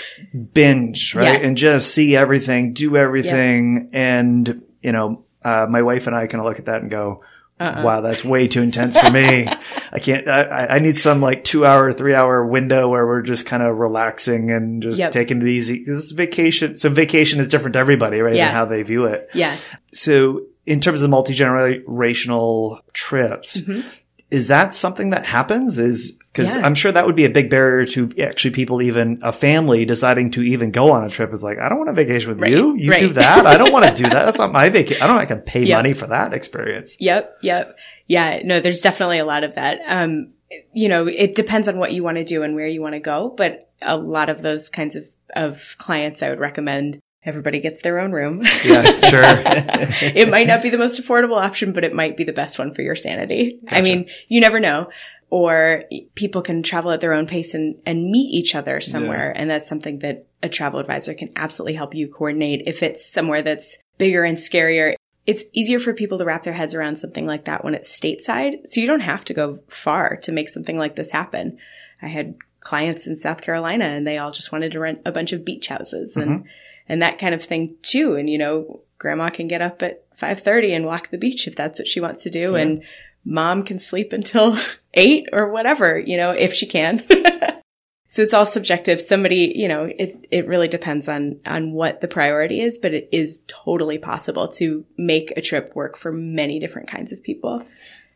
binge, right? Yeah. And just see everything, do everything. Yep. And, you know, uh, my wife and I kind of look at that and go, uh-uh. wow, that's way too intense for me. I can't, I, I need some, like, two hour, three hour window where we're just kind of relaxing and just yep. taking it easy. This is vacation. So vacation is different to everybody, right? Yeah. And how they view it. Yeah. So, in terms of multi-generational trips, mm-hmm. is that something that happens? Is because yeah. I'm sure that would be a big barrier to actually people, even a family deciding to even go on a trip, is like, I don't want a vacation with right. you. You right. do that. I don't want to do that. That's not my vacation. I don't I can pay yep. money for that experience. Yep. Yep. Yeah. No, there's definitely a lot of that. Um, you know, it depends on what you want to do and where you want to go. But a lot of those kinds of, of clients, I would recommend everybody gets their own room. Yeah, sure. It might not be the most affordable option, but it might be the best one for your sanity. Gotcha. I mean, you never know. Or people can travel at their own pace and, and meet each other somewhere. Yeah. And that's something that a travel advisor can absolutely help you coordinate. If it's somewhere that's bigger and scarier. It's easier for people to wrap their heads around something like that when it's stateside. So you don't have to go far to make something like this happen. I had clients in South Carolina and they all just wanted to rent a bunch of beach houses and, mm-hmm. and that kind of thing too. And, you know, grandma can get up at five thirty and walk the beach if that's what she wants to do. Yeah. And mom can sleep until eight or whatever, you know, if she can. So it's all subjective. Somebody, you know, it, it really depends on, on what the priority is, but it is totally possible to make a trip work for many different kinds of people.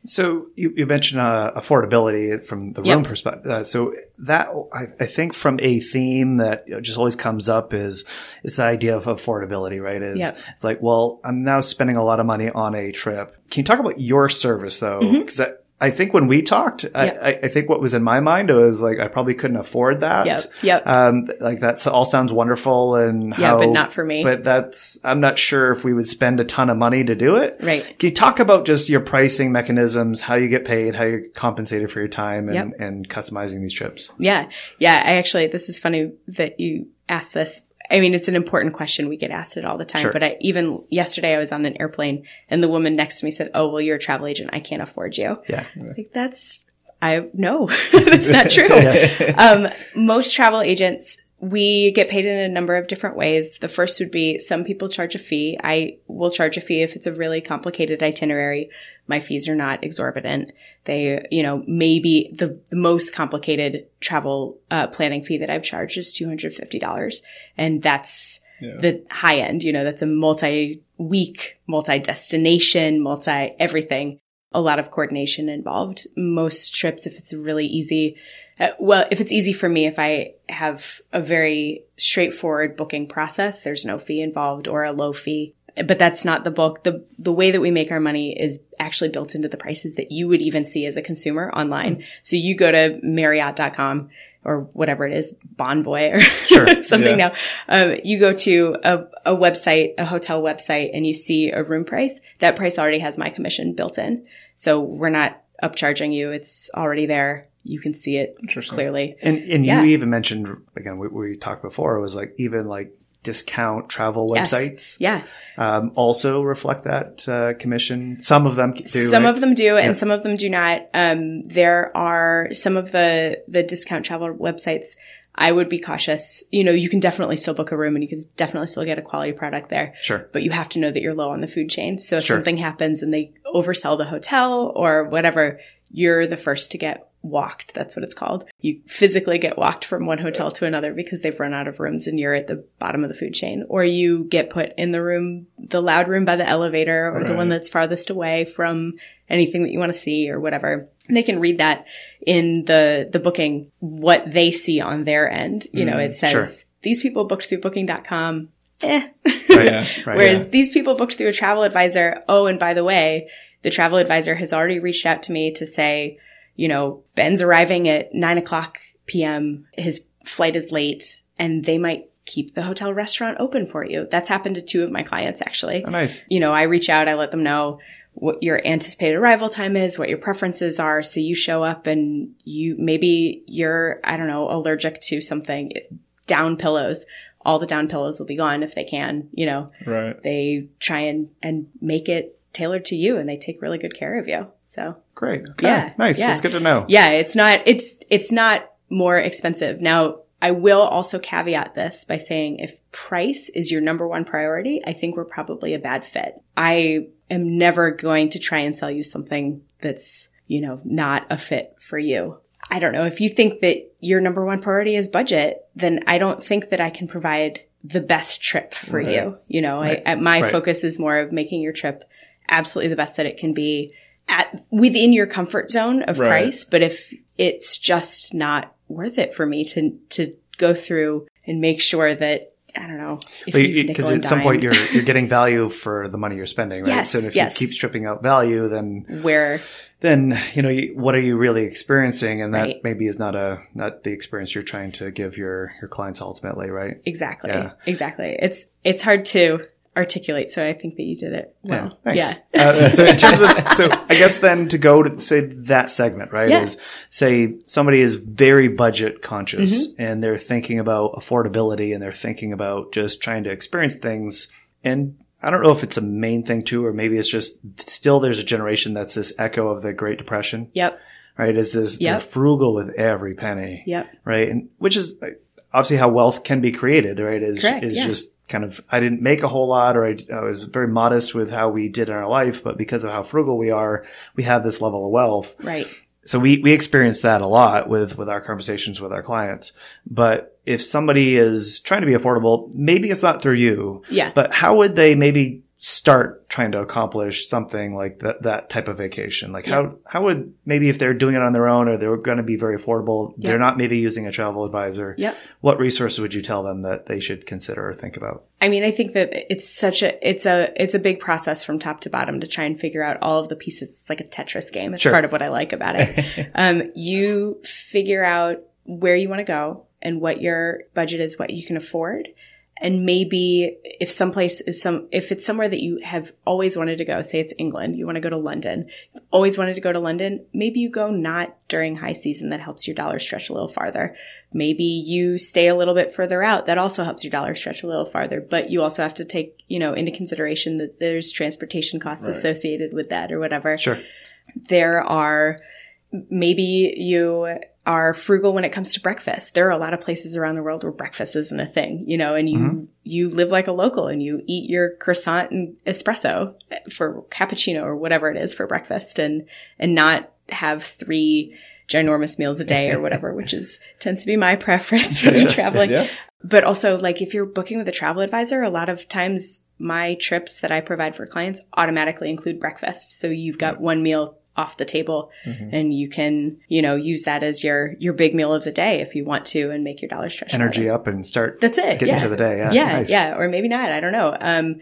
So you, you mentioned uh, affordability from the room yep. perspective. Uh, so that I, I think from a theme that you know, just always comes up is is the idea of affordability, right? Is yep. It's like, well, I'm now spending a lot of money on a trip. Can you talk about your service though? Because mm-hmm. I, I think when we talked, I, yep. I, I think what was in my mind was like I probably couldn't afford that. Yep. Yep. Um, like that all sounds wonderful and yeah, how, but not for me. But that's I'm not sure if we would spend a ton of money to do it. Right. Can you talk about just your pricing mechanisms, how you get paid, how you're compensated for your time, and yep. and customizing these trips? Yeah, yeah. I actually, this is funny that you asked this. I mean, it's an important question. We get asked it all the time. Sure. But I, even yesterday, I was on an airplane, and the woman next to me said, "Oh, well, you're a travel agent. I can't afford you." Yeah, like that's I no, that's not true. Yeah. Um, most travel agents, we get paid in a number of different ways. The first would be some people charge a fee. I will charge a fee if it's a really complicated itinerary. My fees are not exorbitant. They, you know, maybe the, the most complicated travel uh, planning fee that I've charged is two hundred fifty dollars. And that's yeah. the high end. You know, that's a multi-week, multi-destination, multi-everything. A lot of coordination involved. Most trips, if it's really easy, Uh, well, if it's easy for me, if I have a very straightforward booking process, there's no fee involved or a low fee. But that's not the bulk. The the way that we make our money is actually built into the prices that you would even see as a consumer online. Mm-hmm. So you go to Marriott dot com or whatever it is, Bonvoy or sure. something yeah. now. Um, you go to a, a website, a hotel website, and you see a room price. That price already has my commission built in. So we're not upcharging you. It's already there. You can see it clearly. And and yeah. you even mentioned, again, we, we talked before, it was like even like discount travel websites. Yes. Yeah. Um, also reflect that uh, commission. Some of them do. Some right? of them do yeah. and some of them do not. Um, there are some of the, the discount travel websites. I would be cautious. You know, you can definitely still book a room and you can definitely still get a quality product there. Sure. But you have to know that you're low on the food chain. So if sure. something happens and they oversell the hotel or whatever, you're the first to get walked. That's what it's called. You physically get walked from one hotel to another because they've run out of rooms and you're at the bottom of the food chain. Or you get put in the room, the loud room by the elevator or right. the one that's farthest away from anything that you want to see or whatever. And they can read that in the, the booking, what they see on their end. You mm, know, it says, sure. these people booked through booking dot com. Eh. Right, yeah, right, Whereas yeah. these people booked through a travel advisor. Oh, and by the way, the travel advisor has already reached out to me to say, you know, Ben's arriving at nine o'clock p.m. His flight is late, and they might keep the hotel restaurant open for you. That's happened to two of my clients, actually. Oh, nice. You know, I reach out, I let them know what your anticipated arrival time is, what your preferences are. So you show up and you maybe you're, I don't know, allergic to something, down pillows. All the down pillows will be gone if they can, you know. Right. They try and, and make it tailored to you and they take really good care of you. So great. Okay. Yeah. Nice. Yeah. It's good to know. Yeah. It's not, it's, it's not more expensive. Now, I will also caveat this by saying if price is your number one priority, I think we're probably a bad fit. I am never going to try and sell you something that's, you know, not a fit for you. I don't know. If you think that your number one priority is budget, then I don't think that I can provide the best trip for right. you. You know, right. I, my right. focus is more of making your trip absolutely the best that it can be at within your comfort zone of right. price. But if it's just not worth it for me to to go through and make sure that, I don't know. Because at some point you're you're getting value for the money you're spending, right? Yes, so if yes. you keep stripping out value, then where then you know you, what are you really experiencing, and that right. maybe is not a not the experience you're trying to give your your clients ultimately, right? Exactly, yeah. exactly. It's it's hard to articulate, so I think that you did it well. Yeah, thanks. Yeah. Uh, so in terms of, so I guess then to go to say that segment, right, yeah. is say somebody is very budget conscious mm-hmm. and they're thinking about affordability and they're thinking about just trying to experience things and I don't know if it's a Maine thing too, or maybe it's just still there's a generation that's this echo of the Great Depression. Yep. Right? It's this, yep. They're frugal with every penny. Yep. Right? And which is obviously how wealth can be created, right? Is, Correct, is yeah. just kind of, I didn't make a whole lot, or I, I was very modest with how we did in our life, but because of how frugal we are, we have this level of wealth. Right. So we, we experience that a lot with, with our conversations with our clients. But if somebody is trying to be affordable, maybe it's not through you. Yeah. But how would they maybe start trying to accomplish something like that, that type of vacation? Like yeah. how, how would maybe if they're doing it on their own or they're going to be very affordable, yeah. they're not maybe using a travel advisor. Yeah. What resources would you tell them that they should consider or think about? I mean, I think that it's such a, it's a, it's a big process from top to bottom to try and figure out all of the pieces. It's like a Tetris game. It's sure. part of what I like about it. um, you figure out where you want to go and what your budget is, what you can afford. And maybe if someplace is some, if it's somewhere that you have always wanted to go, say it's England, you want to go to London, you've always wanted to go to London, maybe you go not during high season. That helps your dollar stretch a little farther. Maybe you stay a little bit further out. That also helps your dollar stretch a little farther. But you also have to take, you know, into consideration that there's transportation costs right. associated with that or whatever. Sure. There are, maybe you are frugal when it comes to breakfast. There are a lot of places around the world where breakfast isn't a thing, you know, and you, mm-hmm. you live like a local and you eat your croissant and espresso for cappuccino or whatever it is for breakfast and, and not have three ginormous meals a day or whatever, which is tends to be my preference when I'm traveling. Yeah. But also, like, if you're booking with a travel advisor, a lot of times my trips that I provide for clients automatically include breakfast. So you've got mm-hmm. one meal off the table mm-hmm. and you can, you know, use that as your, your big meal of the day if you want to and make your dollar stretch. Energy up and start That's it. getting yeah. to the day. Yeah. Yeah, nice. yeah. Or maybe not. I don't know. Um,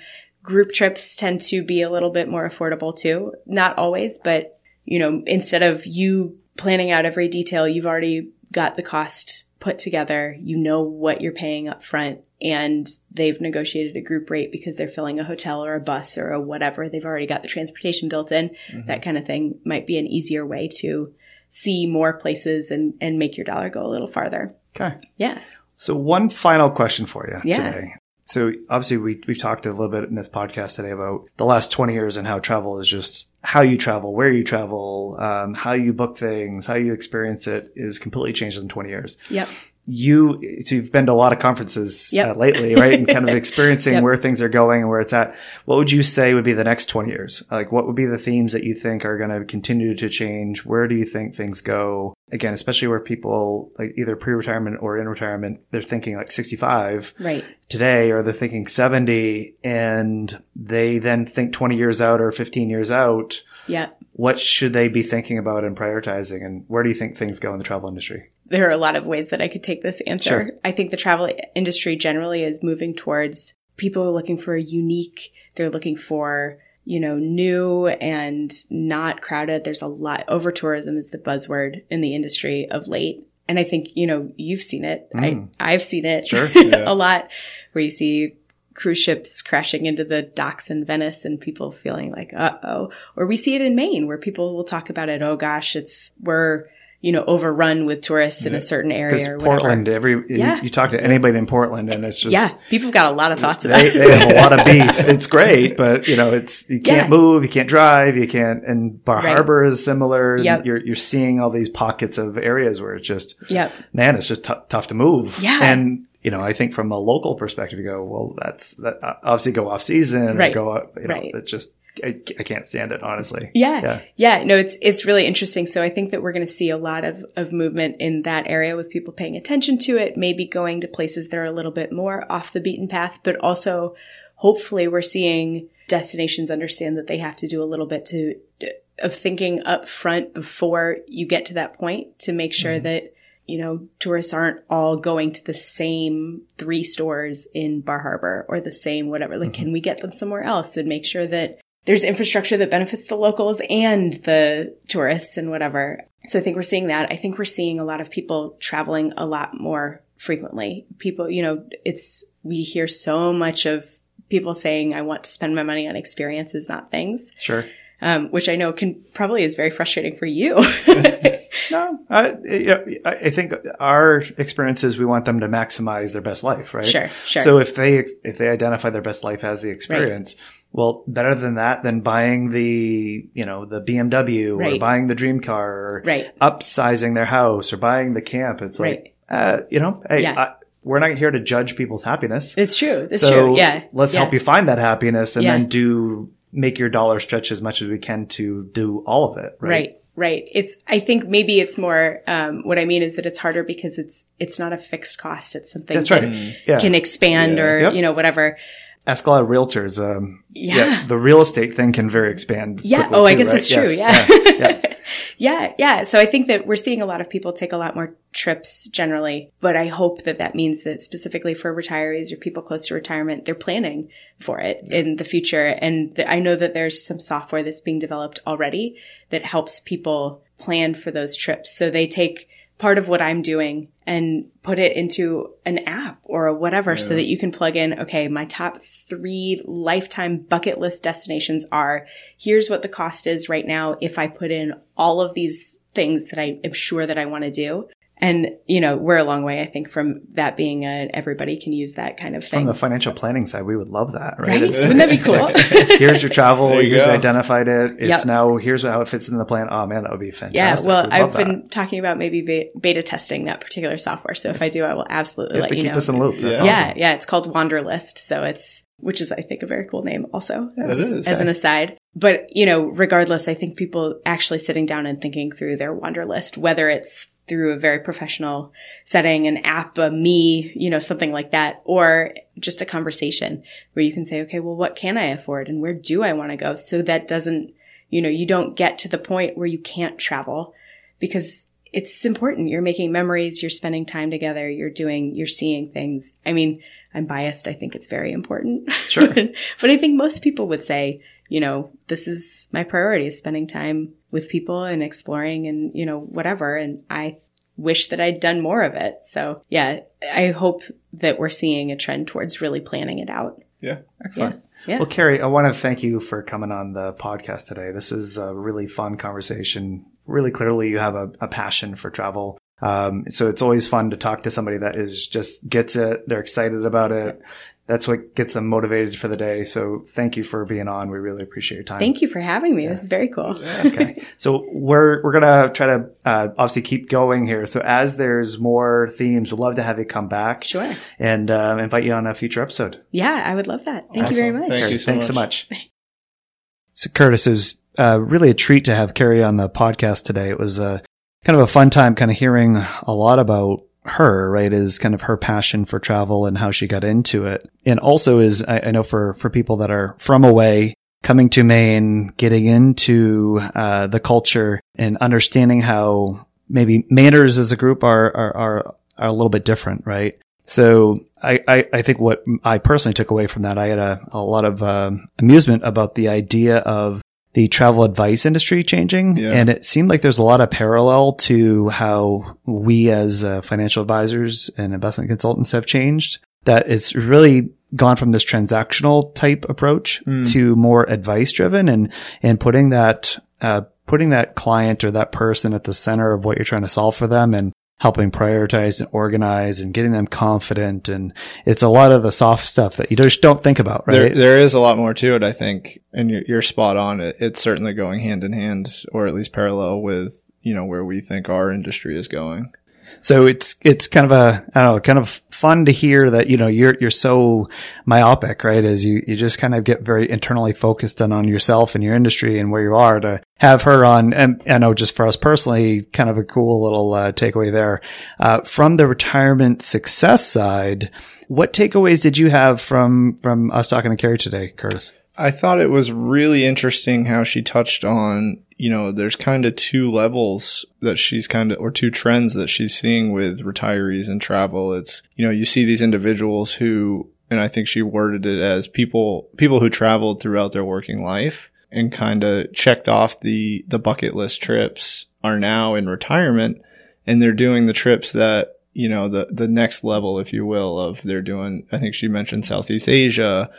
group trips tend to be a little bit more affordable too. Not always, but you know, instead of you planning out every detail, you've already got the cost put together. You know what you're paying up front and they've negotiated a group rate because they're filling a hotel or a bus or a whatever. They've already got the transportation built in. Mm-hmm. That kind of thing might be an easier way to see more places and, and make your dollar go a little farther. Okay. Yeah. So one final question for you yeah. today. So obviously we, we've talked a little bit in this podcast today about the last twenty years and how travel is just how you travel, where you travel, um, how you book things, how you experience it is completely changed in twenty years. Yep. You, so you've been to a lot of conferences yep. uh, lately, right? And kind of experiencing yep. where things are going and where it's at. What would you say would be the next twenty years? Like, what would be the themes that you think are going to continue to change? Where do you think things go? Again, especially where people like either pre-retirement or in retirement, they're thinking like sixty-five right. today, or they're thinking seventy and they then think twenty years out or fifteen years out. Yeah. What should they be thinking about and prioritizing? And where do you think things go in the travel industry? There are a lot of ways that I could take this answer. Sure. I think the travel industry generally is moving towards people are looking for a unique, they're looking for, you know, new and not crowded. There's a lot, over tourism is the buzzword in the industry of late. And I think, you know, you've seen it. Mm. I, I've seen it sure. yeah. a lot where you see cruise ships crashing into the docks in Venice and people feeling like, uh-oh. Or we see it in Maine where people will talk about it. Oh gosh, it's, we're, you know, overrun with tourists in a certain area. Because Portland, every yeah. you, you talk to anybody in Portland, and it's just yeah, people got a lot of thoughts about. They, it. They have a lot of beef. It's great, but you know, it's you can't yeah. move, you can't drive, you can't. And Bar right. Harbor is similar. Yep. You're you're seeing all these pockets of areas where it's just yep. man, it's just t- tough to move. Yeah, and you know, I think from a local perspective, you go, well, that's that obviously go off season right. or go up. You know, right. It just. I, I can't stand it, honestly. Yeah. yeah. Yeah. No, it's, it's really interesting. So I think that we're going to see a lot of, of movement in that area with people paying attention to it, maybe going to places that are a little bit more off the beaten path, but also hopefully we're seeing destinations understand that they have to do a little bit to, of thinking up front before you get to that point to make sure mm-hmm. that, you know, tourists aren't all going to the same three stores in Bar Harbor or the same whatever. Like, mm-hmm. can we get them somewhere else and make sure that there's infrastructure that benefits the locals and the tourists and whatever. So I think we're seeing that. I think we're seeing a lot of people traveling a lot more frequently. People, you know, it's, we hear so much of people saying, I want to spend my money on experiences, not things. Sure. um, which I know can probably is very frustrating for you. No, I, you know, I think our experiences, we want them to maximize their best life, right? Sure, sure. So if they if they identify their best life as the experience, right. Well, better than that than buying the, you know, the B M W right. or buying the dream car or right. upsizing their house or buying the camp. It's like, right. uh, you know, hey, yeah. I, we're not here to judge people's happiness. It's true. It's so true. Yeah. Let's yeah. help you find that happiness and yeah. then do make your dollar stretch as much as we can to do all of it. Right. Right. Right. It's, I think maybe it's more, um, what I mean is that it's harder because it's, it's not a fixed cost. It's something That's that right. yeah. can expand yeah. or, yep. you know, whatever. Ask a lot of realtors. Um, yeah. yeah. The real estate thing can very expand. Yeah. Oh, too, I guess right? that's true. Yes. Yeah. Yeah. Yeah. yeah. Yeah. So I think that we're seeing a lot of people take a lot more trips generally, but I hope that that means that specifically for retirees or people close to retirement, they're planning for it yeah. in the future. And th- I know that there's some software that's being developed already that helps people plan for those trips. So they take part of what I'm doing and put it into an app or whatever yeah. so that you can plug in, okay, my top three lifetime bucket list destinations are, here's what the cost is right now if I put in all of these things that I am sure that I want to do. And, you know, we're a long way, I think, from that being a everybody can use that kind of thing. From the financial planning side, we would love that, right? Right? Wouldn't that be cool? Like, here's your travel. You here's go. Identified it. It's yep. now, here's how it fits in the plan. Oh, man, that would be fantastic. Yeah, well, I've that. been talking about maybe be- beta testing that particular software. So yes. if I do, I will absolutely you let you know. You have to keep us in the loop. That's yeah, awesome. Yeah. It's called Wanderlist. So it's, which is, I think, a very cool name also as, is, as an aside. But, you know, regardless, I think people actually sitting down and thinking through their Wanderlist, whether it's through a very professional setting, an app, a me, you know, something like that, or just a conversation where you can say, okay, well, what can I afford and where do I want to go? So that doesn't, you know, you don't get to the point where you can't travel because it's important. You're making memories, you're spending time together, you're doing, you're seeing things. I mean, I'm biased. I think it's very important. Sure. But I think most people would say, you know, this is my priority is spending time with people and exploring and, you know, whatever. And I wish that I'd done more of it. So yeah, I hope that we're seeing a trend towards really planning it out. Yeah. Excellent. Yeah. Yeah. Well, Keri, I want to thank you for coming on the podcast today. This is a really fun conversation. Really clearly you have a, a passion for travel. Um, so it's always fun to talk to somebody that is just gets it. They're excited about it. Yeah. That's what gets them motivated for the day. So thank you for being on. We really appreciate your time. Thank you for having me. Yeah. This is very cool. Yeah. Okay. So we're we're going to try to uh, obviously keep going here. So as there's more themes, we'd love to have you come back. Sure. And um, invite you on a future episode. Yeah, I would love that. Thank awesome. You very much. Thank Keri, you so thanks much. so much. So Curtis, it was uh, really a treat to have Keri on the podcast today. It was uh, kind of a fun time kind of hearing a lot about her, right, is kind of her passion for travel and how she got into it. And also is, I, I know for, for people that are from away, coming to Maine, getting into uh, the culture and understanding how maybe Mainers as a group are, are, are, are a little bit different, right? So I, I, I think what I personally took away from that, I had a, a lot of um, amusement about the idea of the travel advice industry changing. Yeah. And it seemed like there's a lot of parallel to how we as uh, financial advisors and investment consultants have changed. That it's really gone from this transactional type approach mm. to more advice driven and, and putting that, uh, putting that client or that person at the center of what you're trying to solve for them and helping prioritize and organize and getting them confident. And it's a lot of the soft stuff that you just don't think about, right? There, there is a lot more to it, I think. And you're, you're spot on. It, it's certainly going hand in hand, or at least parallel with, you know, where we think our industry is going. So it's, it's kind of a, I don't know, kind of fun to hear that, you know, you're, you're so myopic, right? As you, you just kind of get very internally focused on, on yourself and your industry and where you are to have her on. And I know just for us personally, kind of a cool little uh, takeaway there. Uh, from the retirement success side, what takeaways did you have from, from us talking to Keri today, Curtis? I thought it was really interesting how she touched on, you know, there's kind of two levels that she's kind of, or two trends that she's seeing with retirees and travel. It's, you know, you see these individuals who, and I think she worded it as people, people who traveled throughout their working life and kind of checked off the, the bucket list trips are now in retirement and they're doing the trips that, you know, the, the next level, if you will, of they're doing, I think she mentioned Southeast Asia,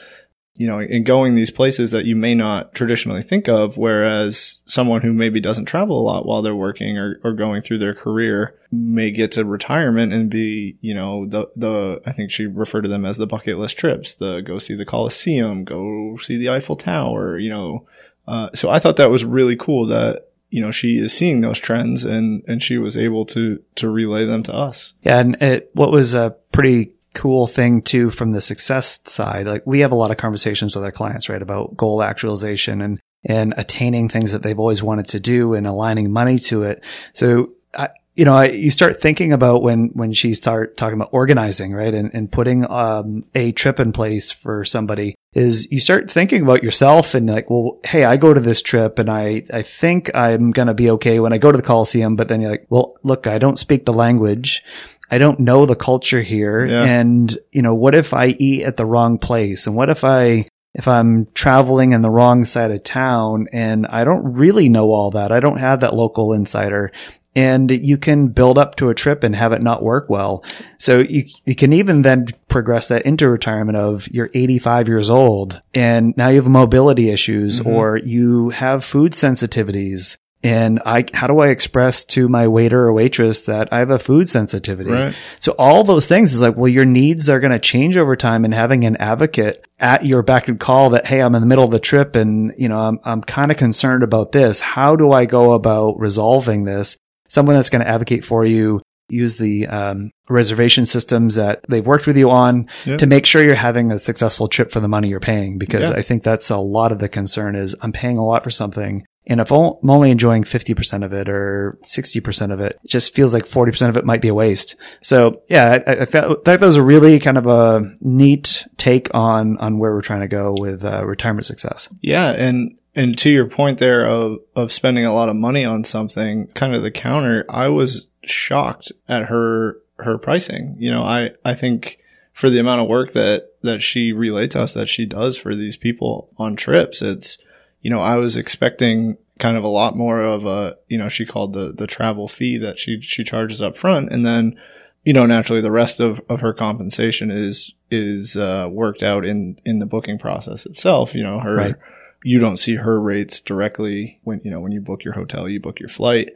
you know, in going these places that you may not traditionally think of, whereas someone who maybe doesn't travel a lot while they're working or, or going through their career may get to retirement and be, you know, the, the, I think she referred to them as the bucket list trips, the go see the Colosseum, go see the Eiffel Tower, you know. Uh, so I thought that was really cool that, you know, she is seeing those trends and, and she was able to, to relay them to us. Yeah. And it, what was a pretty cool thing too, from the success side, like we have a lot of conversations with our clients, right, about goal actualization and, and attaining things that they've always wanted to do and aligning money to it. So, I, you know, I, you start thinking about when, when she start talking about organizing, right, and, and putting um, a trip in place for somebody, is you start thinking about yourself and like, well, hey, I go to this trip and I, I think I'm going to be okay when I go to the Coliseum. But then you're like, well, look, I don't speak the language. I don't know the culture here. Yeah. And, you know, what if I eat at the wrong place? And what if I, if I'm traveling in the wrong side of town and I don't really know all that? I don't have that local insider. And you can build up to a trip and have it not work well. So you, you can even then progress that into retirement of you're eighty-five years old and now you have mobility issues, mm-hmm. or you have food sensitivities. And I, how do I express to my waiter or waitress that I have a food sensitivity? Right. So all those things is like, well, your needs are going to change over time, and having an advocate at your beck and call that, hey, I'm in the middle of the trip and, you know, I'm, I'm kind of concerned about this. How do I go about resolving this? Someone that's going to advocate for you, use the um, reservation systems that they've worked with you on, yeah. to make sure you're having a successful trip for the money you're paying. Because yeah. I think that's a lot of the concern is I'm paying a lot for something. And if I'm only enjoying fifty percent of it or sixty percent of it, it just feels like forty percent of it might be a waste. So yeah, I, I thought that was a really kind of a neat take on, on where we're trying to go with uh, retirement success. Yeah. And, and to your point there of, of spending a lot of money on something, kind of the counter, I was shocked at her, her pricing. You know, I, I think for the amount of work that, that she relates to us, that she does for these people on trips, it's, you know, I was expecting kind of a lot more of a, you know, she called the, the travel fee that she, she charges up front. And then, you know, naturally the rest of, of her compensation is, is, uh, worked out in, in the booking process itself. You know, her, right. you don't see her rates directly when, you know, when you book your hotel, you book your flight.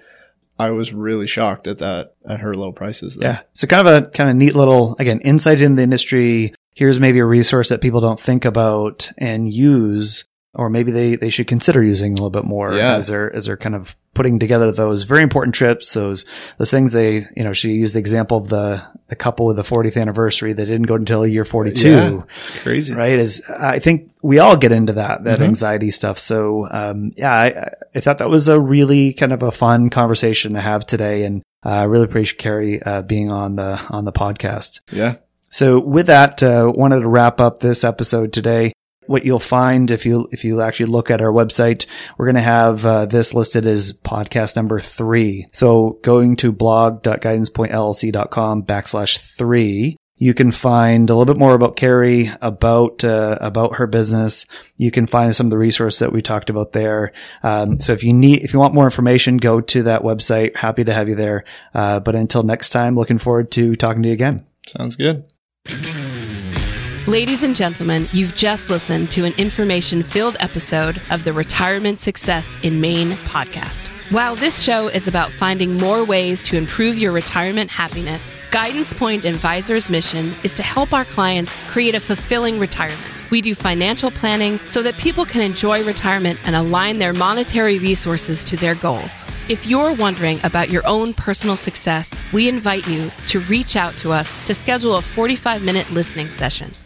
I was really shocked at that, at her low prices there. Yeah. So kind of a, kind of neat little, again, insight into the industry. Here's maybe a resource that people don't think about and use. Or maybe they, they should consider using a little bit more yeah. as they're, as they're kind of putting together those very important trips, those, those things they, you know, she used the example of the, the couple with the fortieth anniversary that didn't go until year forty-two. Yeah, it's crazy. Right. Is I think we all get into that, that mm-hmm. anxiety stuff. So, um, yeah, I, I thought that was a really kind of a fun conversation to have today. And I uh, really appreciate Keri, uh, being on the, on the podcast. Yeah. So with that, uh, wanted to wrap up this episode today. What you'll find if you if you actually look at our website, we're going to have uh, this listed as podcast number three. So going to blog dot guidance point l l c dot com backslash three, you can find a little bit more about Keri, about uh, about her business. You can find some of the resources that we talked about there. Um, so if you need if you want more information, go to that website. Happy to have you there. Uh, but until next time, looking forward to talking to you again. Sounds good. Ladies and gentlemen, you've just listened to an information-filled episode of the Retirement Success in Maine podcast. While this show is about finding more ways to improve your retirement happiness, Guidance Point Advisors' mission is to help our clients create a fulfilling retirement. We do financial planning so that people can enjoy retirement and align their monetary resources to their goals. If you're wondering about your own personal success, we invite you to reach out to us to schedule a forty-five minute listening session.